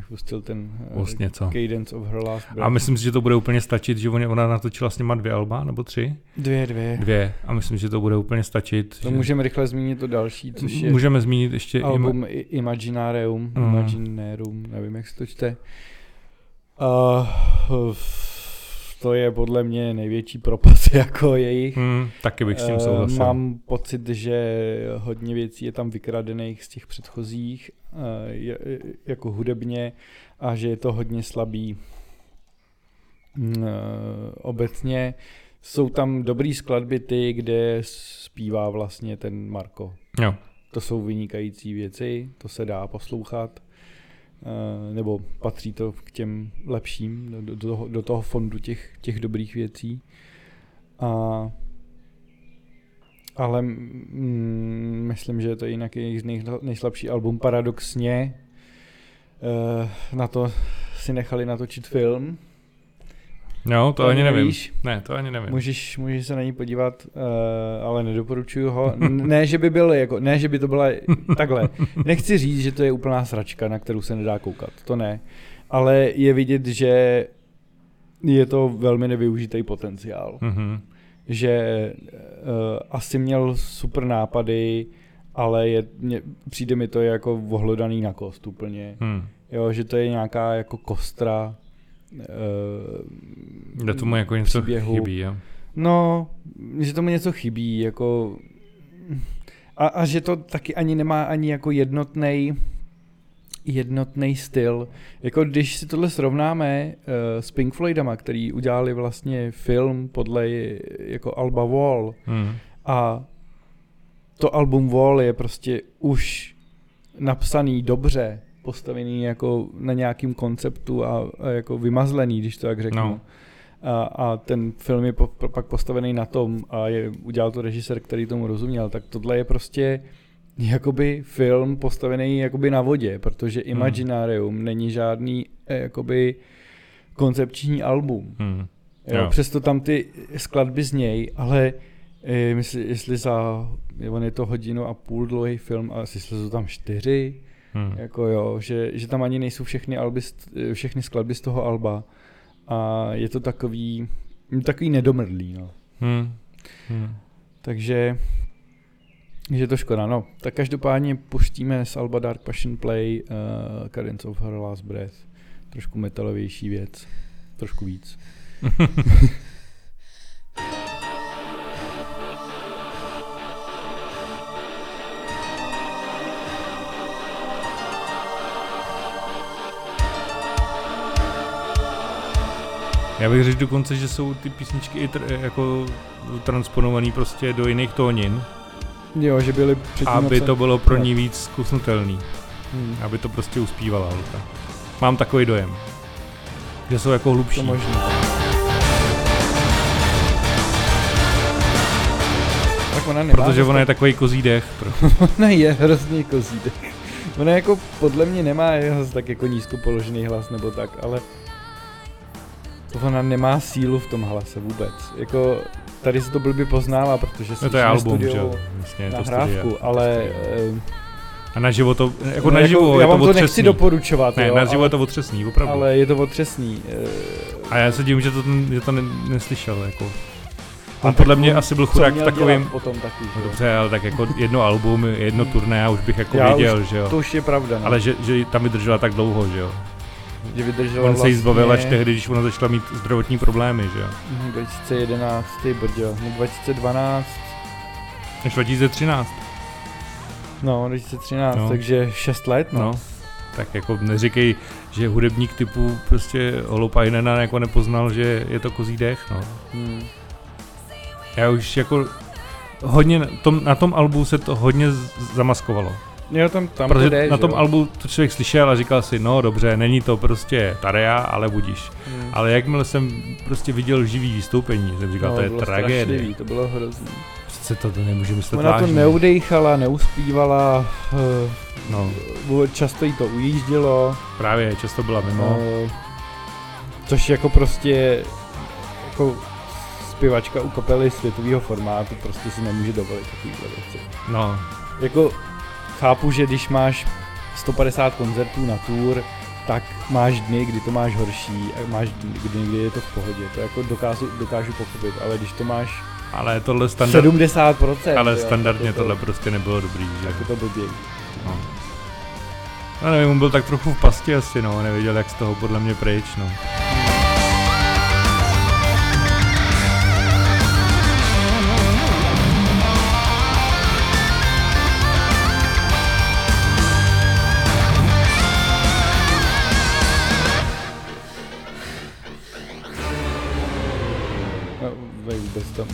Pustil ten vlastně Cadence of Her Last Breath. A myslím si, že to bude úplně stačit, že ona natočila s nima 2 alba, nebo 3? Dvě. A myslím, že to bude úplně stačit. To že... Můžeme rychle zmínit to další, což je... Můžeme zmínit ještě... Album Imaginarium, nevím, jak se to čte. To je podle mě největší propast jako jejich. Taky bych s tím souhlasil. Mám pocit, že hodně věcí je tam vykradených z těch předchozích jako hudebně a že je to hodně slabý obecně. Jsou tam dobrý skladby ty, kde zpívá vlastně ten Marko. Jo. To jsou vynikající věci, to se dá poslouchat. Nebo patří to k těm lepším, do toho fondu těch dobrých věcí. Ale myslím, že to je jinak jejich nejslabší album. Paradoxně na to si nechali natočit film. No, to ani nevím. Ne, to ani nevím. Můžeš se na ní podívat, ale nedoporučuju ho. Ne, že by to byla takhle. Nechci říct, že to je úplná sračka, na kterou se nedá koukat. To ne. Ale je vidět, že je to velmi nevyužitý potenciál. Mm-hmm. Že asi měl super nápady, ale přijde mi to jako vohlodaný na kost úplně. Jo, že to je nějaká jako kostra, že tomu jako něco příběhu. Chybí, jo? No, že tomu něco chybí, jako a že to taky ani nemá ani jako jednotný styl. Jako když si tohle srovnáme s Pink Floydama, který udělali vlastně film podle jako alba Wall, a to album Wall je prostě už napsaný dobře, postavený jako na nějakým konceptu a jako vymazlený, když to tak řeknu. No. A ten film je pak postavený na tom a udělal to režisér, který tomu rozuměl. Tak tohle je prostě jakoby film postavený jakoby na vodě, protože Imaginarium není žádný jakoby koncepční album. Jo. Přesto tam ty skladby znějí, ale jestli za, on je to 1,5 hodiny dlouhý film, ale jestli jsou tam 4, jako jo, že tam ani nejsou všechny skladby z toho alba a je to takový nedomrdlý, no. Takže je to škoda, no. Tak každopádně pustíme z alba Dark Passion Play Cadence of Her Last Breath, trošku metalovější věc, trošku víc. Já bych řekl dokonce, že jsou ty písničky i jako transponované prostě do jiných tónin. Jo, že byly předtím. Aby to bylo pro ní víc zkusnutelný. Aby to prostě uspívala holka. Mám takový dojem, že jsou jako hlubší. To možná. Tak ona nemá. Protože ona je takový kozí dech. Ona je hrozný kozí dech. Ona jako podle mě nemá tak jako nízko položený hlas nebo tak, ale ona nemá sílu v tom hlase vůbec. Jako tady se to blbě poznává, protože se na studiu nahrávku, ale a naživo to jako naživo je to otřesný. Já vám to nechci doporučovat, ne, jo. Ne, naživo je to otřesný, opravdu. Ale je to otřesný. A já se divím, že to neslyšel jako. On podle mě asi byl chudák v takovým potom taky. No, dobře, ale tak jako jedno album, jedno turné, já už bych jako věděl, že jo. To už je pravda. Ne? Ale že tam vydržela tak dlouho, že jo. On se jí zbavil až tehdy, když ona začala mít zdravotní problémy, že jo? 2011, ty brďo, 2012. Až 2013. No, 2013, no. Takže 6 let, no. Tak jako neříkej, že hudebník typu prostě Holopainena jako nepoznal, že je to kozí dech, no. Já už jako hodně, na tom albu se to hodně zamaskovalo. Jo, tam protože jde, na tom albu to člověk slyšel a říkal si, no dobře, není to prostě Tarja, ale budiš. Ale jakmile jsem prostě viděl živý vystoupení, jsem říkal, no, to je tragédie. Strašlivý, to bylo hrozný. Přece to nemůže myslet vážně. Ona to neudejchala, neuspívala, často jí to ujíždělo. Právě, často byla mimo. Což jako prostě, jako zpěvačka u kapely světového formátu prostě si nemůže dovolit takovýhle věci. No. Jako chápu, že když máš 150 koncertů na tour, tak máš dny, kdy to máš horší, a máš dny, kdy je to v pohodě. To jako dokážu pochopit, ale když to máš 70%. Ale standardně tohle prostě nebylo dobrý, že? Tak je to blbý. No nevím, on byl tak trochu v pasti asi, no, nevěděl jak z toho podle mě pryč, no.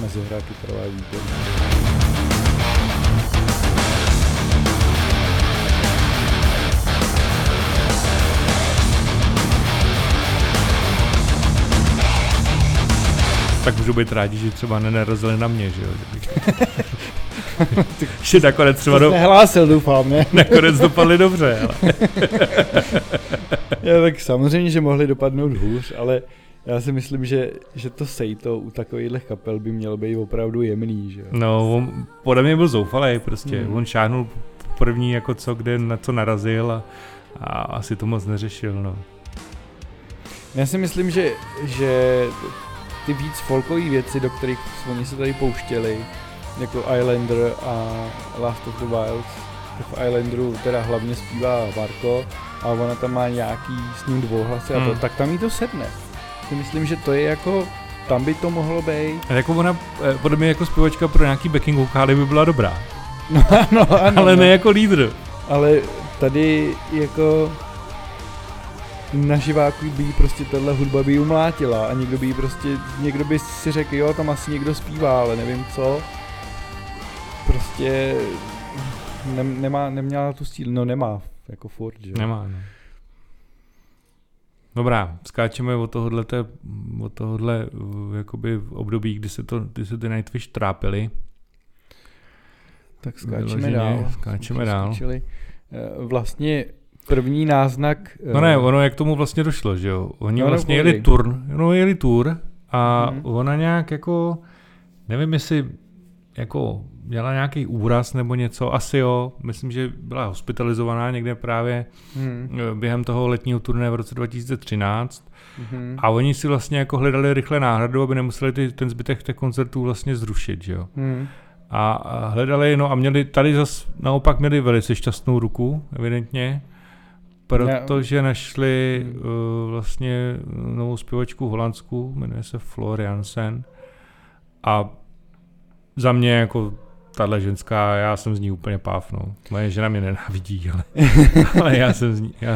Mezi hráky provádí. Tak můžu být rádi, že třeba nenarazili na mě, že jo? Že nakonec třeba nehlásil, doufám, ne? Nakonec dopadli dobře, ale. Já tak samozřejmě, že mohli dopadnout hůř, ale já si myslím, že to sejto u takovýchhle kapel by mělo být opravdu jemný, že jo? No, on podle mě byl zoufalej prostě, on šáhnul první jako co, kde na co narazil a asi to moc neřešil, no. Já si myslím, že ty víc folkový věci, do kterých oni se tady pouštěli, jako Islander a Last of the Wilds, v Islanderu teda hlavně zpívá Marko a ona tam má nějaký s ním dvouhlasy a to, tak tam jí to sedne. Myslím, že to je jako, tam by to mohlo být. A jako ona, podobně jako zpěvačka pro nějaký backing vokály by byla dobrá. No ano. Ale ne jako lídr. Ale tady jako na živáku by jí prostě tahle hudba by jí umlátila a někdo by si řekl, jo, tam asi někdo zpívá, ale nevím co. Prostě neměla tu stíl, no nemá, jako furt, že? Nemá, no. Dobrá, skáčeme od tohohle jakoby období, kdy se ty Nightwish trápili. Tak skáčeme dál. Vlastně první náznak. No ne, ono jak tomu vlastně došlo, že jo? Oni vlastně jeli tour a ona nějak jako, nevím jestli jako měla nějaký úraz nebo něco, asi jo, myslím, že byla hospitalizovaná někde právě během toho letního turné v roce 2013 a oni si vlastně jako hledali rychle náhradu, aby nemuseli ten zbytek těch koncertů vlastně zrušit, že jo. A hledali, no a měli tady zas naopak měli velice šťastnou ruku, evidentně, protože našli vlastně novou zpěvačku holandskou, jmenuje se Floor Jansen a za mě jako tahle ženská, já jsem z ní úplně páv, no. Moje žena mě nenávidí, ale já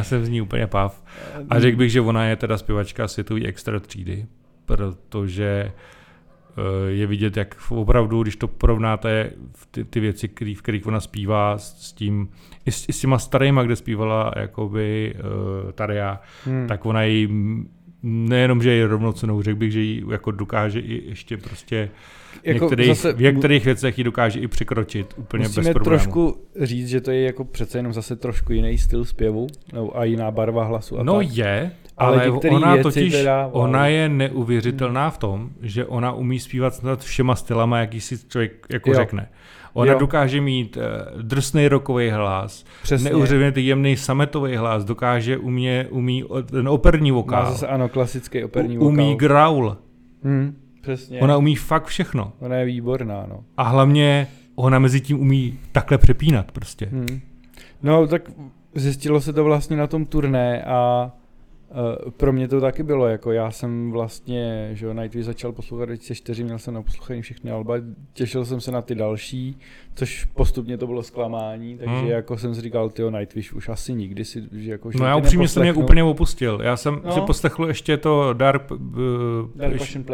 jsem z ní úplně páv. A řekl bych, že ona je teda zpěvačka světové extra třídy, protože je vidět, jak opravdu, když to porovnáte ty věci, v kterých ona zpívá s tím, i s těma starýma, kde zpívala jakoby Tarja, tak ona jí nejenom, že je rovnocennou, řekl bych, že ji jako dokáže i ještě prostě jako v některých věcech ji dokáže i překročit úplně bez problémů. Musíme trošku říct, že to je jako přece jenom zase trošku jiný styl zpěvu a jiná barva hlasu. A no tak. Je, ale ona totiž, teda, ona je neuvěřitelná v tom, že ona umí zpívat snad všema stylama, jaký si člověk jako řekne. Ona dokáže mít drsný rockový hlas, neuvěřitelně jemný sametový hlas, dokáže umí ten operní vokál. Zase, ano, klasický operní vokál. Umí growl. Přesně. Ona umí fakt všechno. Ona je výborná, no. A hlavně ona mezi tím umí takhle přepínat prostě. No tak zjistilo se to vlastně na tom turné a pro mě to taky bylo, jako já jsem vlastně, že Nightwish začal poslouchat 2004, měl jsem naposlouchaný všechny alba, těšil jsem se na ty další, což postupně to bylo zklamání, takže jako jsem si říkal, tyjo, Nightwish už asi nikdy si, že jako... Že no já upřímně jsem je úplně opustil, já jsem si poslechl ještě to Dark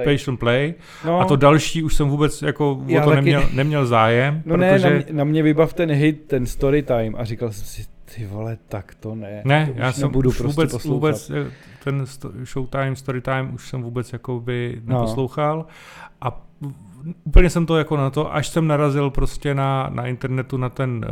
Passion Play a to další už jsem vůbec jako o to neměl zájem, no protože... Ne, na mě vybav ten hit, ten story time a říkal jsem si, ty vole, tak to ne. Ne, to já jsem budu už prostě vůbec ten showtime, storytime už jsem vůbec jakoby neposlouchal a úplně jsem to jako na to, až jsem narazil prostě na internetu na ten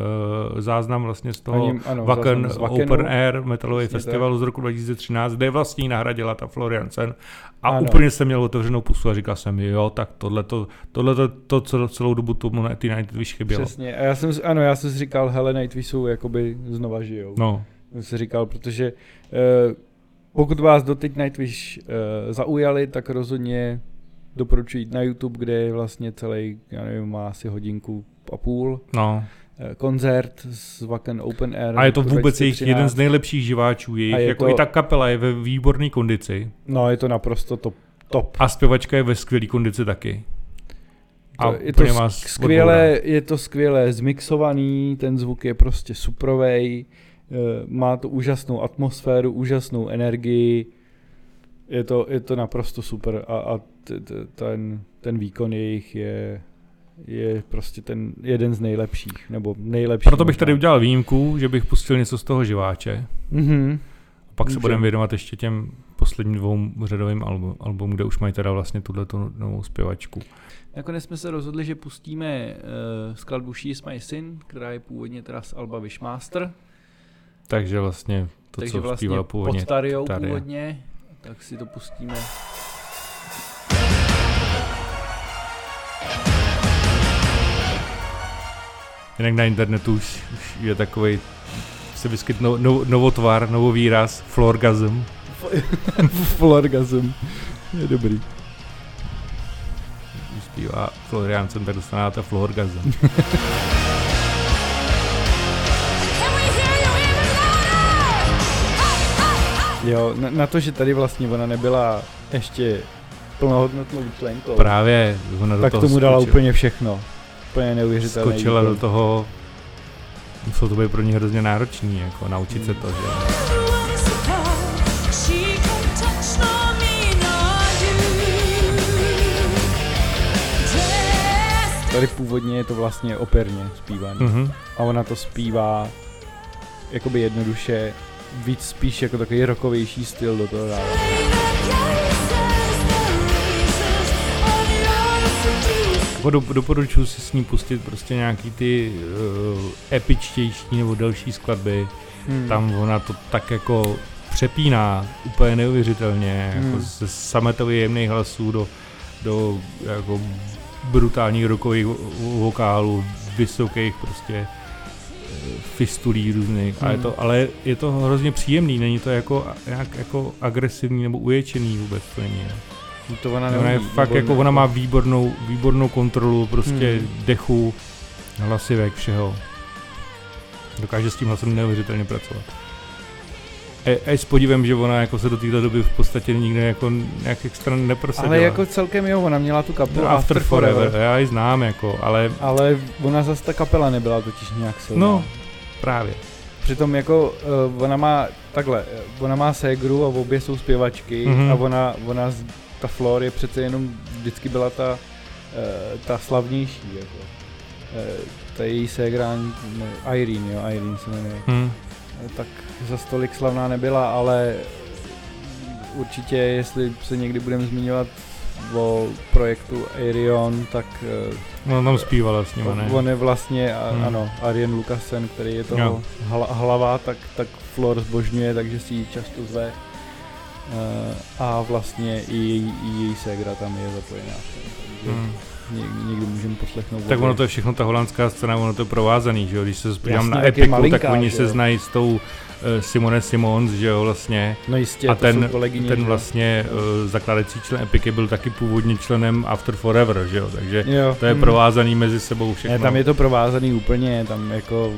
záznam vlastně z toho Wacken Open Air metalový festivalu z roku 2013, kde vlastně nahradila ta Floor Jansen a úplně jsem měl otevřenou pusu a říkal jsem, jo, tak tohle to co celou dobu tomu ty Nightwish chybělo. Přesně, a já jsem si říkal, hele, Nightwish jsou jakoby znova žijou. No. Jsem si říkal, protože pokud vás doteď Nightwish zaujali, tak rozhodně doporučuji jít na YouTube, kde je vlastně celý, já nevím, má asi hodinku a půl koncert z Wacken Open Air. A je to vůbec jejich jeden z nejlepších živáčů. I ta kapela je ve výborné kondici. No, je to naprosto top. A zpěvačka je ve skvělé kondici taky. Je to skvěle zmixovaný, ten zvuk je prostě suprovej, má to úžasnou atmosféru, úžasnou energii. Je to naprosto super a ten výkon jejich je prostě ten jeden z nejlepších, nebo nejlepší. Proto bych tady udělal výjimku, že bych pustil něco z toho živáče. A pak se budeme věnovat ještě těm posledním dvou řadovým album, kde už mají teda vlastně tuhletu novou zpěvačku. Nakonec jsme se rozhodli, že pustíme skladbu She Is My Sin, která je původně teda z alba Wishmaster. Takže vlastně to, takže co vlastně zpívala původně pod Tarjou původně. Tak si to pustíme. Jinak na internetu už je takovej, se vyskytne novotvar, novovýraz, floorgasm. Floorgasm, je dobrý. Když zpívá Floor Jansen, tak dostaná ta floorgasm. Jo, na to, že tady vlastně ona nebyla ještě plnohodnotnou členkou. Právě, ona do tak toho tomu dala úplně všechno. Úplně neuvěřitelné. Skočila do toho, muselo to být pro ní hrozně náročný, jako naučit se to, že... Tady původně je to vlastně operně zpívané. A ona to zpívá jakoby jednoduše, víc spíš jako takový rockovější styl do toho dává. Doporučuji si s ní pustit prostě nějaký ty epičtější nebo delší skladby. Tam ona to tak jako přepíná úplně neuvěřitelně, jako ze sametově jemných hlasů do jako brutálních rockových vokálů, vysokých prostě fistulí různých, ale je to hrozně příjemný, není to jako nějak jako agresivní nebo uječený vůbec, to není. To ona je fakt jako, ona má výbornou kontrolu prostě dechu, hlasivek, všeho. Dokáže s tím hlasem neuvěřitelně pracovat. A s podívem, že ona jako se do této doby v podstatě nikde jako nějak extra neprosadila. Ale jako celkem jo, ona měla tu kapelu After Forever. Já ji znám jako, ale ona zase ta kapela nebyla totiž nějak silná. No, právě. Přitom jako ona má ségru a obě jsou zpěvačky a ona ta Floor je přece jenom vždycky byla ta slavnější jako. Ta její ségra Irene se jmenuje. Tak zas tolik slavná nebyla, ale určitě, jestli se někdy budeme zmiňovat o projektu Ayreon, tak... Ona tam zpívala s nima, ne? On je vlastně, ano, Arjen Lucassen, který je toho hlava, tak Floor zbožňuje, takže si ji často zve. A vlastně i její ségra tam je zapojená. Někdy můžeme poslechnout. Tak ono to je všechno, ta holandská scéna, ono to je provázaný, že jo, když se spodívám na Epiku, malinká, tak oni se znají s tou Simone Simons, že jo, vlastně. No jistě, a ten vlastně zakládající člen Epiky byl taky původně členem After Forever, že jo, takže jo, to je provázaný mezi sebou všechno. Ne, tam je to provázaný úplně, tam jako...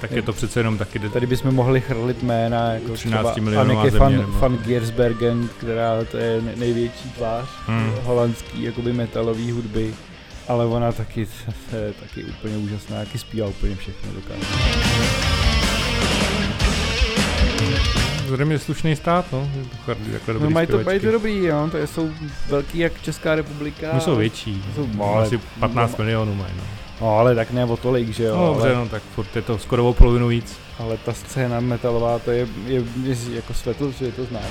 Tak je to přece jenom taky... Tady bychom mohli chrlit jména, jako 13 třeba Annette van Giersbergen, která to je největší tvář holandský jakoby metalový hudby, ale ona taky úplně úžasná, taky zpívá úplně všechno dokáže. Vzhledem je slušný stát, no, no mají to dobrý, jo, to jsou velký jak Česká republika. No jsou větší, jsou asi 15 milionů mají, no. No, ale tak ne o tolik, že jo. No, dobře, ale... no, tak furt je to skoro o polovinu víc. Ale ta scéna metalová, to je jako světlo, že je to známá.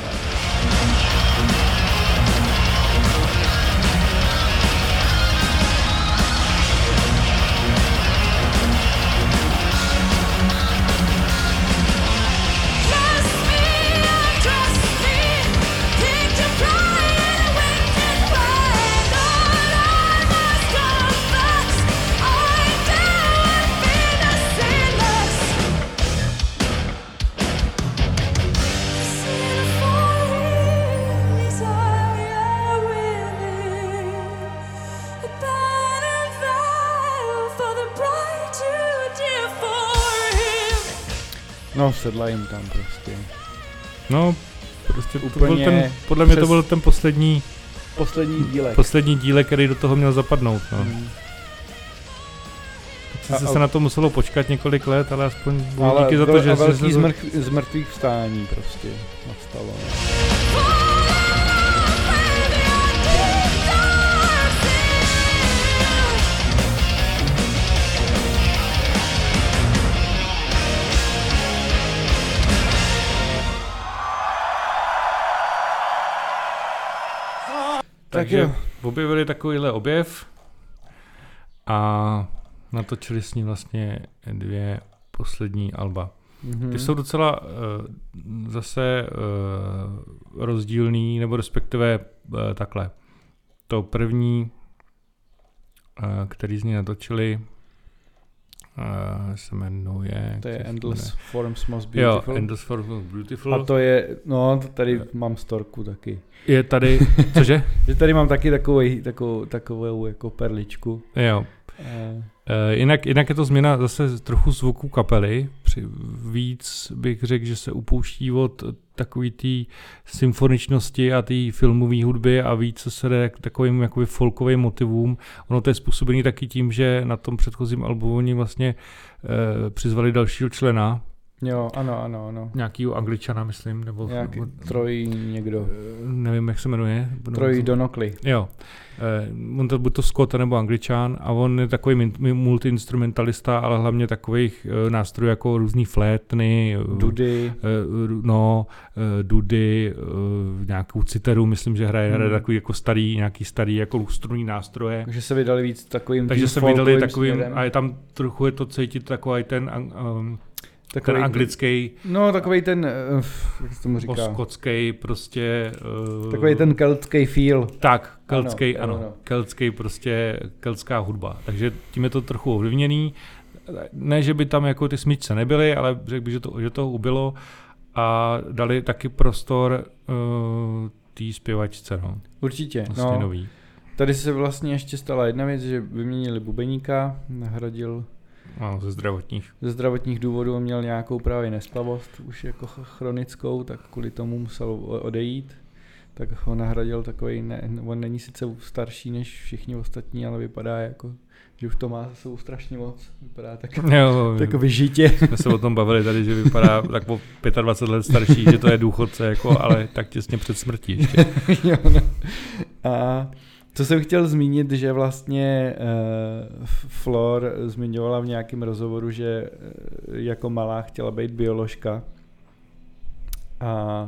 No, sedla jim tam prostě. No, prostě úplně podle mě to byl ten poslední dílek. Poslední dílek, který do toho měl zapadnout, no. Se na to muselo počkat několik let, ale aspoň díky za to, že velký z mrtvých vstání prostě nastalo. Takže objevili takovýhle objev a natočili s ní vlastně 2 poslední alba. Ty jsou docela zase rozdílný, nebo respektive takhle. To první, který z ní natočili, se jmenuje... To je Endless Forms Most Beautiful. Jo, Endless Forms Most Beautiful. A to je, no tady mám storku taky. Je tady, cože? Že tady mám taky takovou jako perličku. Jo. Jinak je to změna zase trochu zvuku kapely. Víc bych řekl, že se upouští od takový té symfoničnosti a té filmové hudby a víc se jde k takovým jakoby folkovým motivům. Ono to je způsobený taky tím, že na tom předchozím albu oni vlastně přizvali dalšího člena. Jo, ano. Nějakýho Angličana, myslím, nebo... Nějaký Troye někdo. Nevím, jak se jmenuje. Troye Donockels. Jo. On to buď to Skot, nebo Angličan a on je takový multiinstrumentalista, ale hlavně takových nástrojů jako různý flétny, dudy, nějakou citeru, myslím, že hraje takový jako starý jako strunný nástroje. Takže se vydali víc takovým... Takže se vydali takovým... Směrem. A je tam trochu je to cítit takový ten... Takový ten anglický. No, takový ten, jak se tomu říká? Skotský prostě. Takový ten keltský feel. Tak, keltský, ano. Keltský prostě, keltská hudba. Takže tím je to trochu ovlivněný. Ne, že by tam jako ty smyčce nebyly, ale řekl bych, že to ubylo. A dali taky prostor té zpěvačce. No. Určitě. Vlastně no, nový. Tady se vlastně ještě stala jedna věc, že vyměnili bubeníka, nahradil... No, ze zdravotních důvodů měl nějakou právě nesplavost, už jako chronickou, tak kvůli tomu musel odejít. Tak ho nahradil takovej, ne, on není sice starší než všichni ostatní, ale vypadá jako, že už to má za sebou strašně moc. Vypadá tak, jo, takový žitě. Jsme se o tom bavili tady, že vypadá tak po 25 let starší, že to je důchodce, jako, ale tak těsně před smrtí ještě. Jo, no. A co jsem chtěl zmínit, že vlastně Floor zmiňovala v nějakém rozhovoru, že jako malá chtěla být bioložka a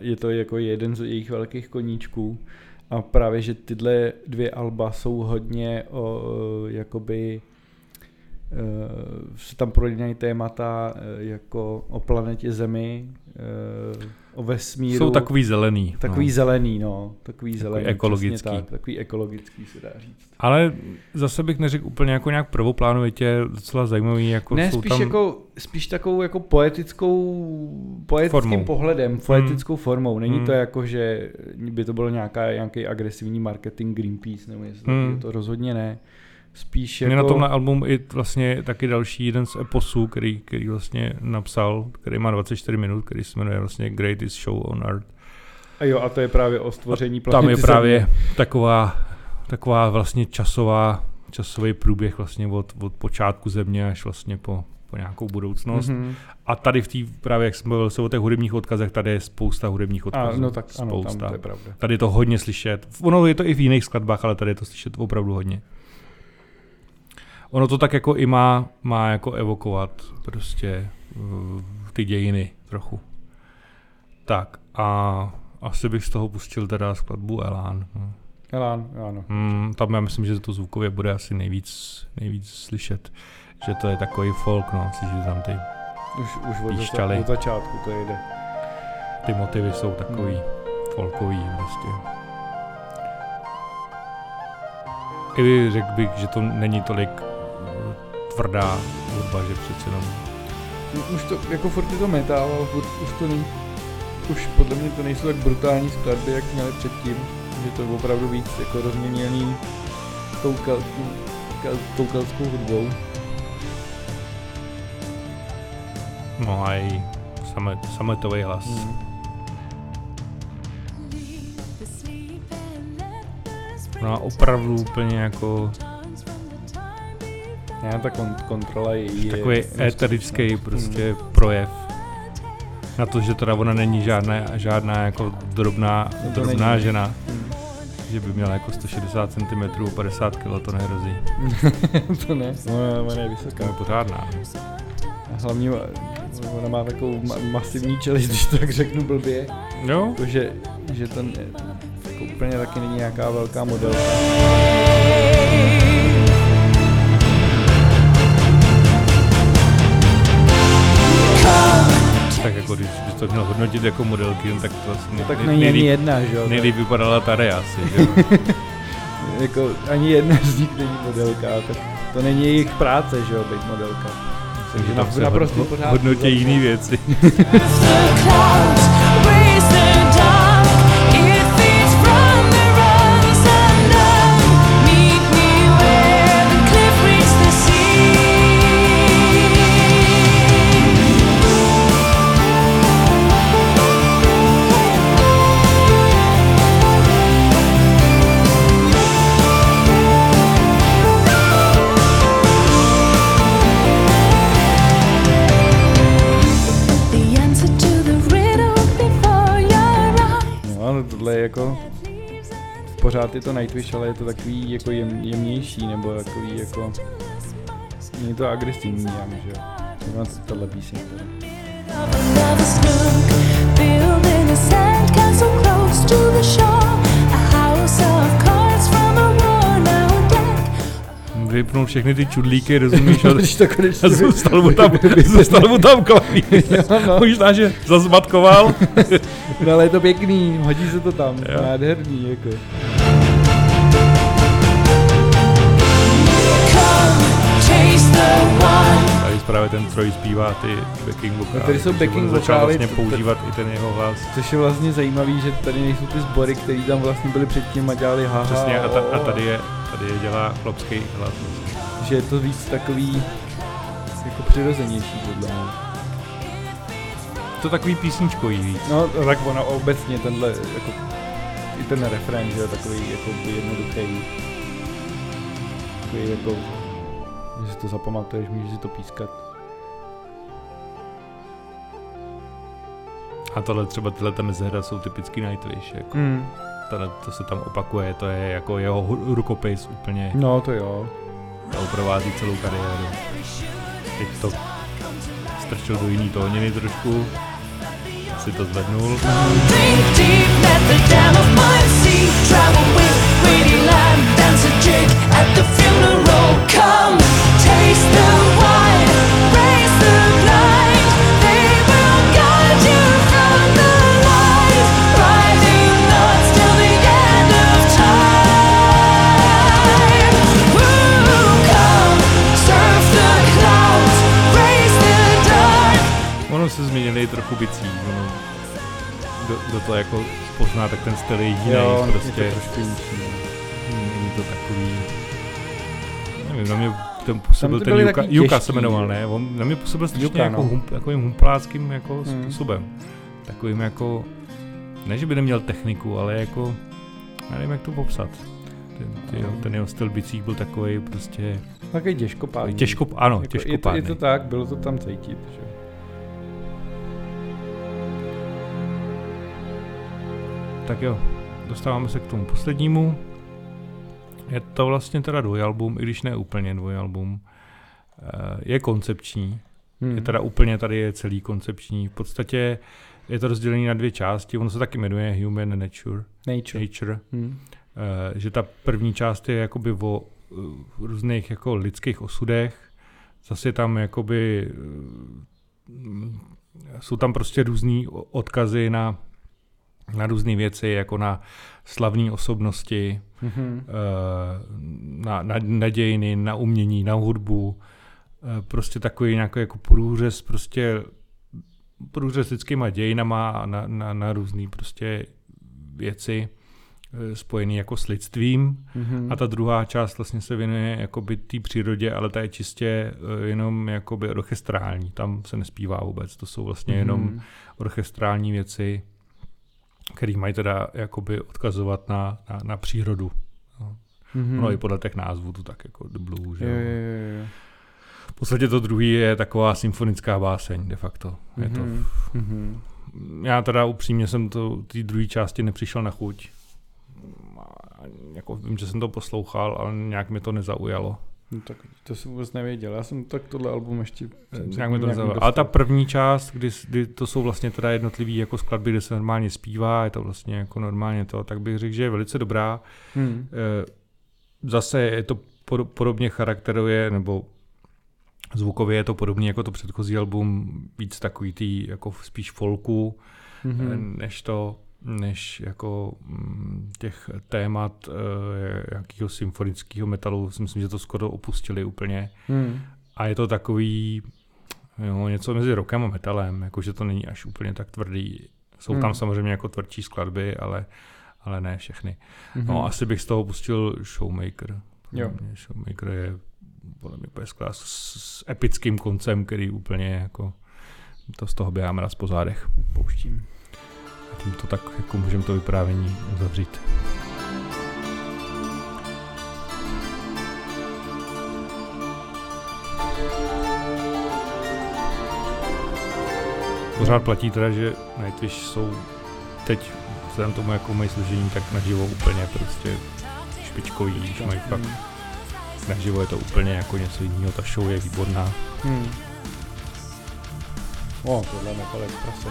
je to jako jeden z jejich velkých koníčků a právě, že tyhle dvě alba jsou hodně jakoby se tam prolínají témata jako o planetě Zemi, o vesmíru. Jsou takový zelený. Takový no. Zelený, no. Takový zelený, ekologický. Tak, takový ekologický, se dá říct. Ale zase bych neřekl úplně jako nějak prvoplánovitě, docela zajímavý. Jako ne, jsou spíš, tam... jako, spíš takovou jako poetickým formou. Pohledem, poetickou formou. Není to jako, že by to bylo nějaký agresivní marketing Greenpeace, nebo jestli to rozhodně ne. Spíš jako... Mě na tomhle album i vlastně taky další jeden z eposů, který vlastně napsal, který má 24 minut, který se jmenuje vlastně Greatest Show on Earth. A jo, a to je právě o stvoření planety. Tam je právě taková vlastně časový průběh vlastně od počátku Země až vlastně po nějakou budoucnost. Mm-hmm. A tady v té právě, jak jsem mluvil se o těch hudebních odkazech, tady je spousta hudebních odkazů. No tak ano, tam to je pravda. Tady je to hodně slyšet. Ono je to i v jiných skladbách, ale tady je to slyšet opravdu hodně. Ono to tak jako i má jako evokovat prostě ty dějiny trochu. Tak a asi bych z toho pustil teda skladbu Elán. Elán, ano. Tam já myslím, že to zvukově bude asi nejvíc slyšet, že to je takový folk, no, slyšíš tam ty píšťaly. Už od začátku to jde. Ty motivy jsou takový folkový prostě. I řekl bych, že to není tolik tvrdá hudba, že přeci jenom. Už to, jako furt je to metal, ale už podle mě to nejsou tak brutální skladby, jak měli předtím, že to je opravdu víc jako rozměněný tou keltskou hudbou. No a i sametový hlas. No a opravdu úplně jako... Já ta kontrola je... Takový eterický prostě projev. Na to, že teda ona není žádná jako drobná žena. Že by měla jako 160 cm, 50 kg, to nehrozí. To ne, ona je vysoká. Ona je pořádná. A hlavně ona má takovou masivní čelist, když tak řeknu blbě. Jo. Protože, že to... Úplně taky není nějaká velká modelka. Tak jako když to měl hodnotit jako modelky, tak to vlastně... Tak není ani jedna, že jo? Nejlíp vypadala Tarja asi, že jo? Jako ani jedna z nich není modelka, tak to není jejich práce, že jo, být modelka. Takže tam se hodnotí jiný věci. Jako pořád je to Nightwish, ale je to takový jako jemnější, nebo takový jako, není to agresivní, já myslím, že jo, tohle písně. Vy vypnout všechny ty čudlíky, rozumíš? A zůstal mu tam klavír. Možná, že zazmatkoval. No ale je to pěkný, hodí se to tam, nádherný jako. Tady právě ten Troye zpívá ty backing vokály. No tady jsou backing vokály. Vlastně používat i ten jeho hlas. Což je vlastně zajímavý, že tady nejsou ty sbory, které tam vlastně byly předtím a dělali haha. Přesně, a tady je dělá chlapský hlas. Že je to víc takový jako přirozenější podle mě. To takový písničkový víc. No tak ono obecně tenhle, jako i ten refrén, že je takový jako jednoduchý. Takový jako... Když si to zapamatuješ, můžeš si to pískat. A tohle třeba tyhle mezehra jsou typický Nightwish, jako. To se tam opakuje, to je jako jeho rukopis úplně. No to jo. To provází celou kariéru. Teď to strčil do jiný tóniny trošku. Si to zvednul. Se změnili trochu bicí, no. Do toho jako pozná, tak ten styl je jiný, prostě. Je to trošku jiný. Není to takový... Nevím, na mě ten působil ten Jukka se jmenoval, ne? On na mě působil strašně jako takovým humpláckým jako způsobem. Takovým jako... Ne, že by neměl techniku, ale jako... Nevím, jak to popsat. Ten jeho styl bicích byl takový prostě... Takový těžkopádný. Ano, jako těžkopádný. Je to tak, bylo to tam cítit, že? Tak jo, dostáváme se k tomu poslednímu. Je to vlastně teda dvojalbum, i když ne úplně dvojalbum. Je koncepční. Je teda úplně, tady je celý koncepční. V podstatě je to rozdělené na dvě části. Ono se taky jmenuje Human. Nature. Že ta první část je jakoby o různých jako lidských osudech. Zase tam jakoby... Jsou tam prostě různý odkazy na různé věci, jako na slavné osobnosti, na dějiny, na umění, na hudbu. Prostě takový nějaký jako průřez lidskýma dějinama a na různé prostě věci spojené jako s lidstvím. A ta druhá část vlastně se věnuje jakoby té přírodě, ale ta je čistě jenom jakoby orchestrální. Tam se nespívá vůbec, to jsou vlastně jenom orchestrální věci, který mají teda jakoby odkazovat na přírodu. No. No i podle těch názvů to tak jako The Blue, že jo. V podstatě to druhý je taková symfonická báseň de facto. Je to... Já teda upřímně jsem to té druhé části nepřišel na chuť. Jako vím, že jsem to poslouchal, ale nějak mi to nezaujalo. No tak to jsem vůbec nevěděl, já jsem tak tohle album ještě... Ale ta první část, kdy to jsou vlastně teda jednotlivý jako skladby, kde se normálně zpívá, je to vlastně jako normálně to, tak bych řekl, že je velice dobrá. Zase je to podobně charakteruje, nebo zvukově je to podobně jako to předchozí album, víc takový tý, jako spíš folku, než jako těch témat jakého symfonického metalu, si myslím, že to skoro opustili úplně. A je to takový něco mezi rockem a metalem, jakože to není až úplně tak tvrdý. Jsou tam samozřejmě jako tvrdší skladby, ale ne všechny. No asi bych z toho pustil Showmaker. Showmaker je podle mě peskla s epickým koncem, který úplně jako to z toho běháme raz po zádech. Pouštím. To tak jako můžeme to vyprávění uzavřít. Pořád platí teda, že Nightwish jsou teď vzhledem tomu jako mají složení, tak naživo úplně prostě špičkový, že mají fakt naživo je to úplně jako něco jiného, ta show je výborná. Tohle je nakonec prase.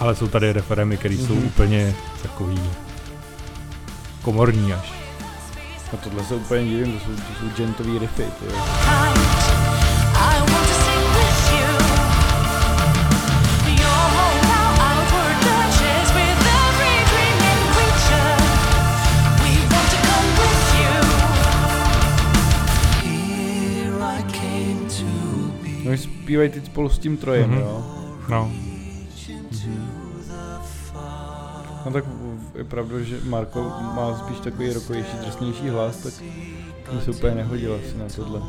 Ale jsou tady referémy, které jsou úplně takový komorní až. A tohle se úplně divím, to jsou gentový riffy. No, zpívají teď spolu s tím Trojem, jo? No. No tak je pravda, že Marko má spíš takový rokovější, drsnější hlas, tak mi se úplně nehodil asi na tohle.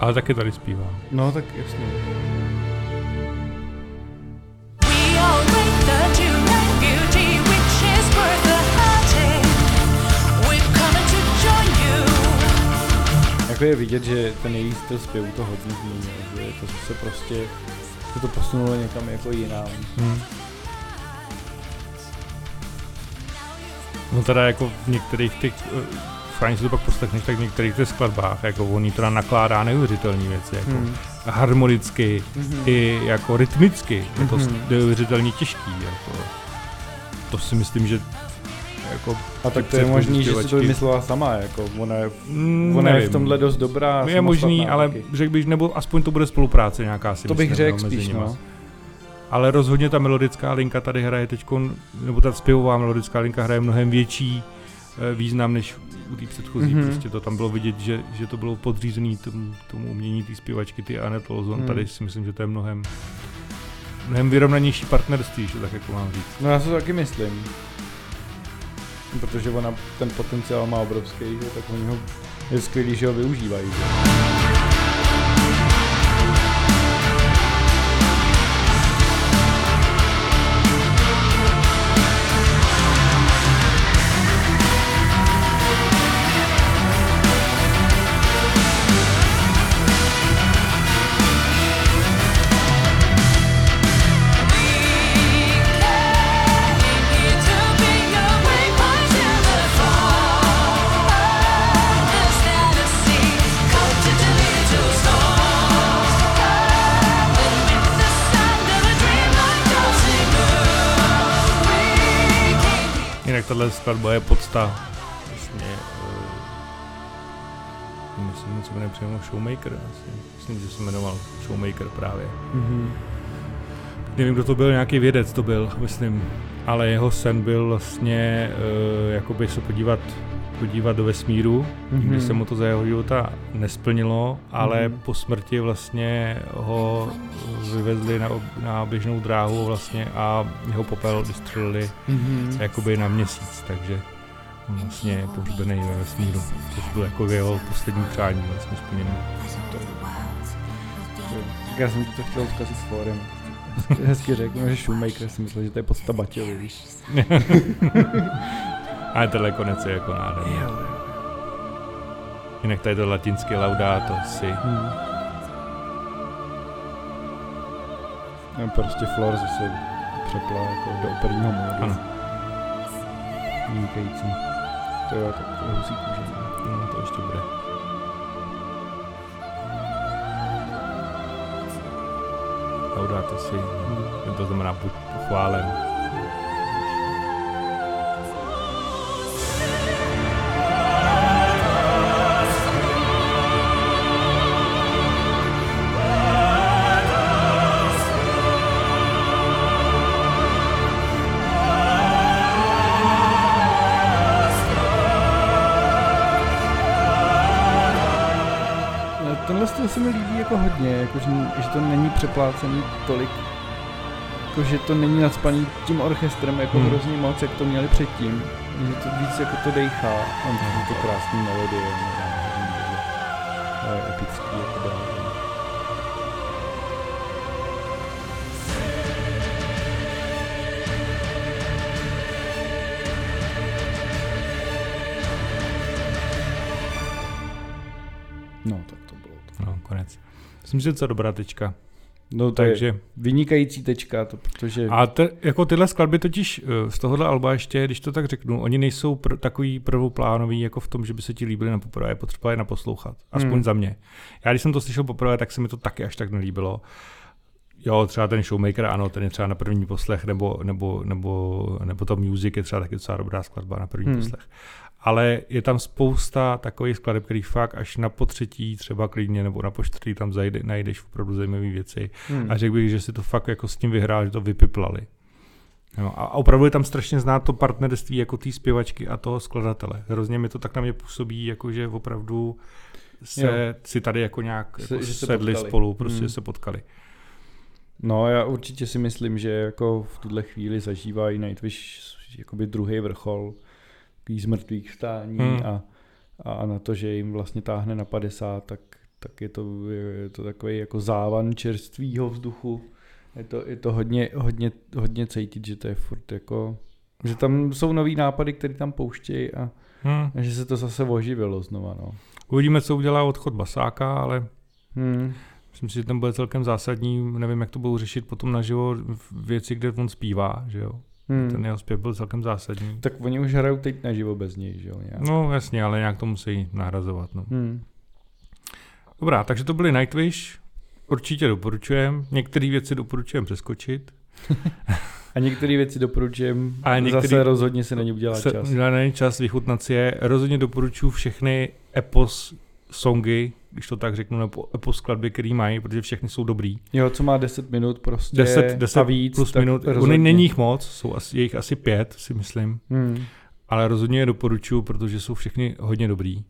Ale taky tady zpívá. No tak jasně. Jako je vidět, že ten její styl zpěvu to hodně změnil, že to se prostě, se to posunulo někam jako jinam. No teda jako v některých těch, fajn si to pak poslechneš, tak v některých těch skladbách, jako oni teda nakládá neuvěřitelné věci, jako harmonicky i jako rytmicky, je to neuvěřitelně těžký, jako to si myslím, že jako a tak to je možný, že si to vymyslela sama, jako ona je v tomhle dost dobrá. Je možný, ale řekl bych, nebo aspoň to bude spolupráce nějaká, si to myslím, bych řekl spíš, no. Ale rozhodně ta melodická linka tady hraje teďkon, nebo ta zpěvová melodická linka hraje mnohem větší význam než u té předchozí. Prostě to tam bylo vidět, že to bylo podřízené tomu umění té zpěvačky, ty Anette Olzon. Tady si myslím, že to je mnohem vyrovnanější partnerství, že tak jako mám říct. No já si to taky myslím. Protože ona ten potenciál má obrovský, že tak oni ho je skvělý, že ho využívají. Tahle skladba je podsta vlastně, myslím, co jmenuje přímo Showmaker, myslím, že se jmenoval Showmaker právě. Nevím, kdo to byl, nějaký vědec to byl, myslím, ale jeho sen byl vlastně jakoby se podívat do vesmíru, když se mu to za jeho života nesplnilo, ale po smrti vlastně ho vyvezli na běžnou dráhu vlastně a jeho popel vystřelili jakoby na Měsíc, takže on vlastně je pohřbený ve vesmíru, což byl jako jeho poslední přání vlastně splněný. Já jsem to chtěl vzkazit s fórem. Hezky řeknu, že Shoemaker, si myslel, že to je podsta Baťovi, víš? Ale tenhle konec je jako nádherný. Jinak tady to latinské laudato si. No prostě Flor zase přepla jako do operního módu. Ano. Vynikající. To je tak husí kůže. No to ještě bude. Laudato si. To znamená buď pochválen. To se mi líbí jako hodně, jako, že to není přeplácený tolik, jako, že to není nacpaný tím orchestrem jako hrozně moc, jak to měli předtím, že to víc jako to dejchá, to krásný melodie, to je epický, jako dál. Myslím, že to je dobrá tečka. No takže vynikající tečka to, protože... A jako tyhle skladby totiž z tohohle alba ještě, když to tak řeknu, oni nejsou takový prvoplánový jako v tom, že by se ti líbily na poprvé, potřeba je naposlouchat, aspoň za mě. Já když jsem to slyšel poprvé, tak se mi to taky až tak nelíbilo. Jo, třeba ten Showmaker, ano, ten je třeba na první poslech, nebo to Music je třeba taky docela dobrá skladba na první poslech. ale je tam spousta takových skladeb, který fakt až na potřetí třeba klidně nebo na poštvrtý tam najdeš opravdu zajímavé věci. A řekl bych, že si to fakt jako s tím vyhrál, že to vypiplali. No, a opravdu je tam strašně znát to partnerství jako té zpěvačky a toho skladatele. Hrozně mi to tak na mě působí, jako že opravdu se si tady jako nějak jako se sedli potkali. Spolu, prostě se potkali. No, já určitě si myslím, že jako v tuhle chvíli zažívají Nightwish jakoby druhý vrchol z mrtvých vstání a na to, že jim vlastně táhne na 50, tak je to takový jako závan čerstvýho vzduchu. Je to hodně cítit, že to je furt jako, že tam jsou nový nápady, které tam pouštějí a že se to zase oživilo znova. No. Uvidíme, co udělá odchod Basáka, ale myslím si, že ten bude celkem zásadní. Nevím, jak to budou řešit potom naživo věci, kde on zpívá, že jo. Ten jeho zpěv byl celkem zásadní. Tak oni už hrajou teď naživo bez něj, že jo? Nějak. No jasně, ale nějak to musí nahrazovat. No. Dobrá, takže to byly Nightwish. Určitě doporučujem. Některé věci doporučujem přeskočit. A některé věci doporučujem zase rozhodně se na ně udělat čas. Není čas vychutnat si je. Rozhodně doporučuji všechny epos songy, když to tak řeknu, nebo epos skladby, který mají, protože všechny jsou dobrý. Jo, co má 10 minut prostě. 10 víc, plus minut. Není jich moc, je jich asi 5, si myslím. Ale rozhodně je doporučuji, protože jsou všechny hodně dobrý.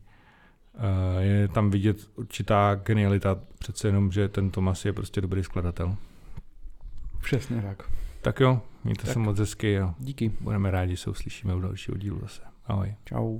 Je tam vidět určitá genialita, přece jenom, že ten Tomas je prostě dobrý skladatel. Přesně tak. Tak jo, mějte se moc hezky a díky. Budeme rádi, že se uslyšíme u dalšího dílu zase. Ahoj. Čau.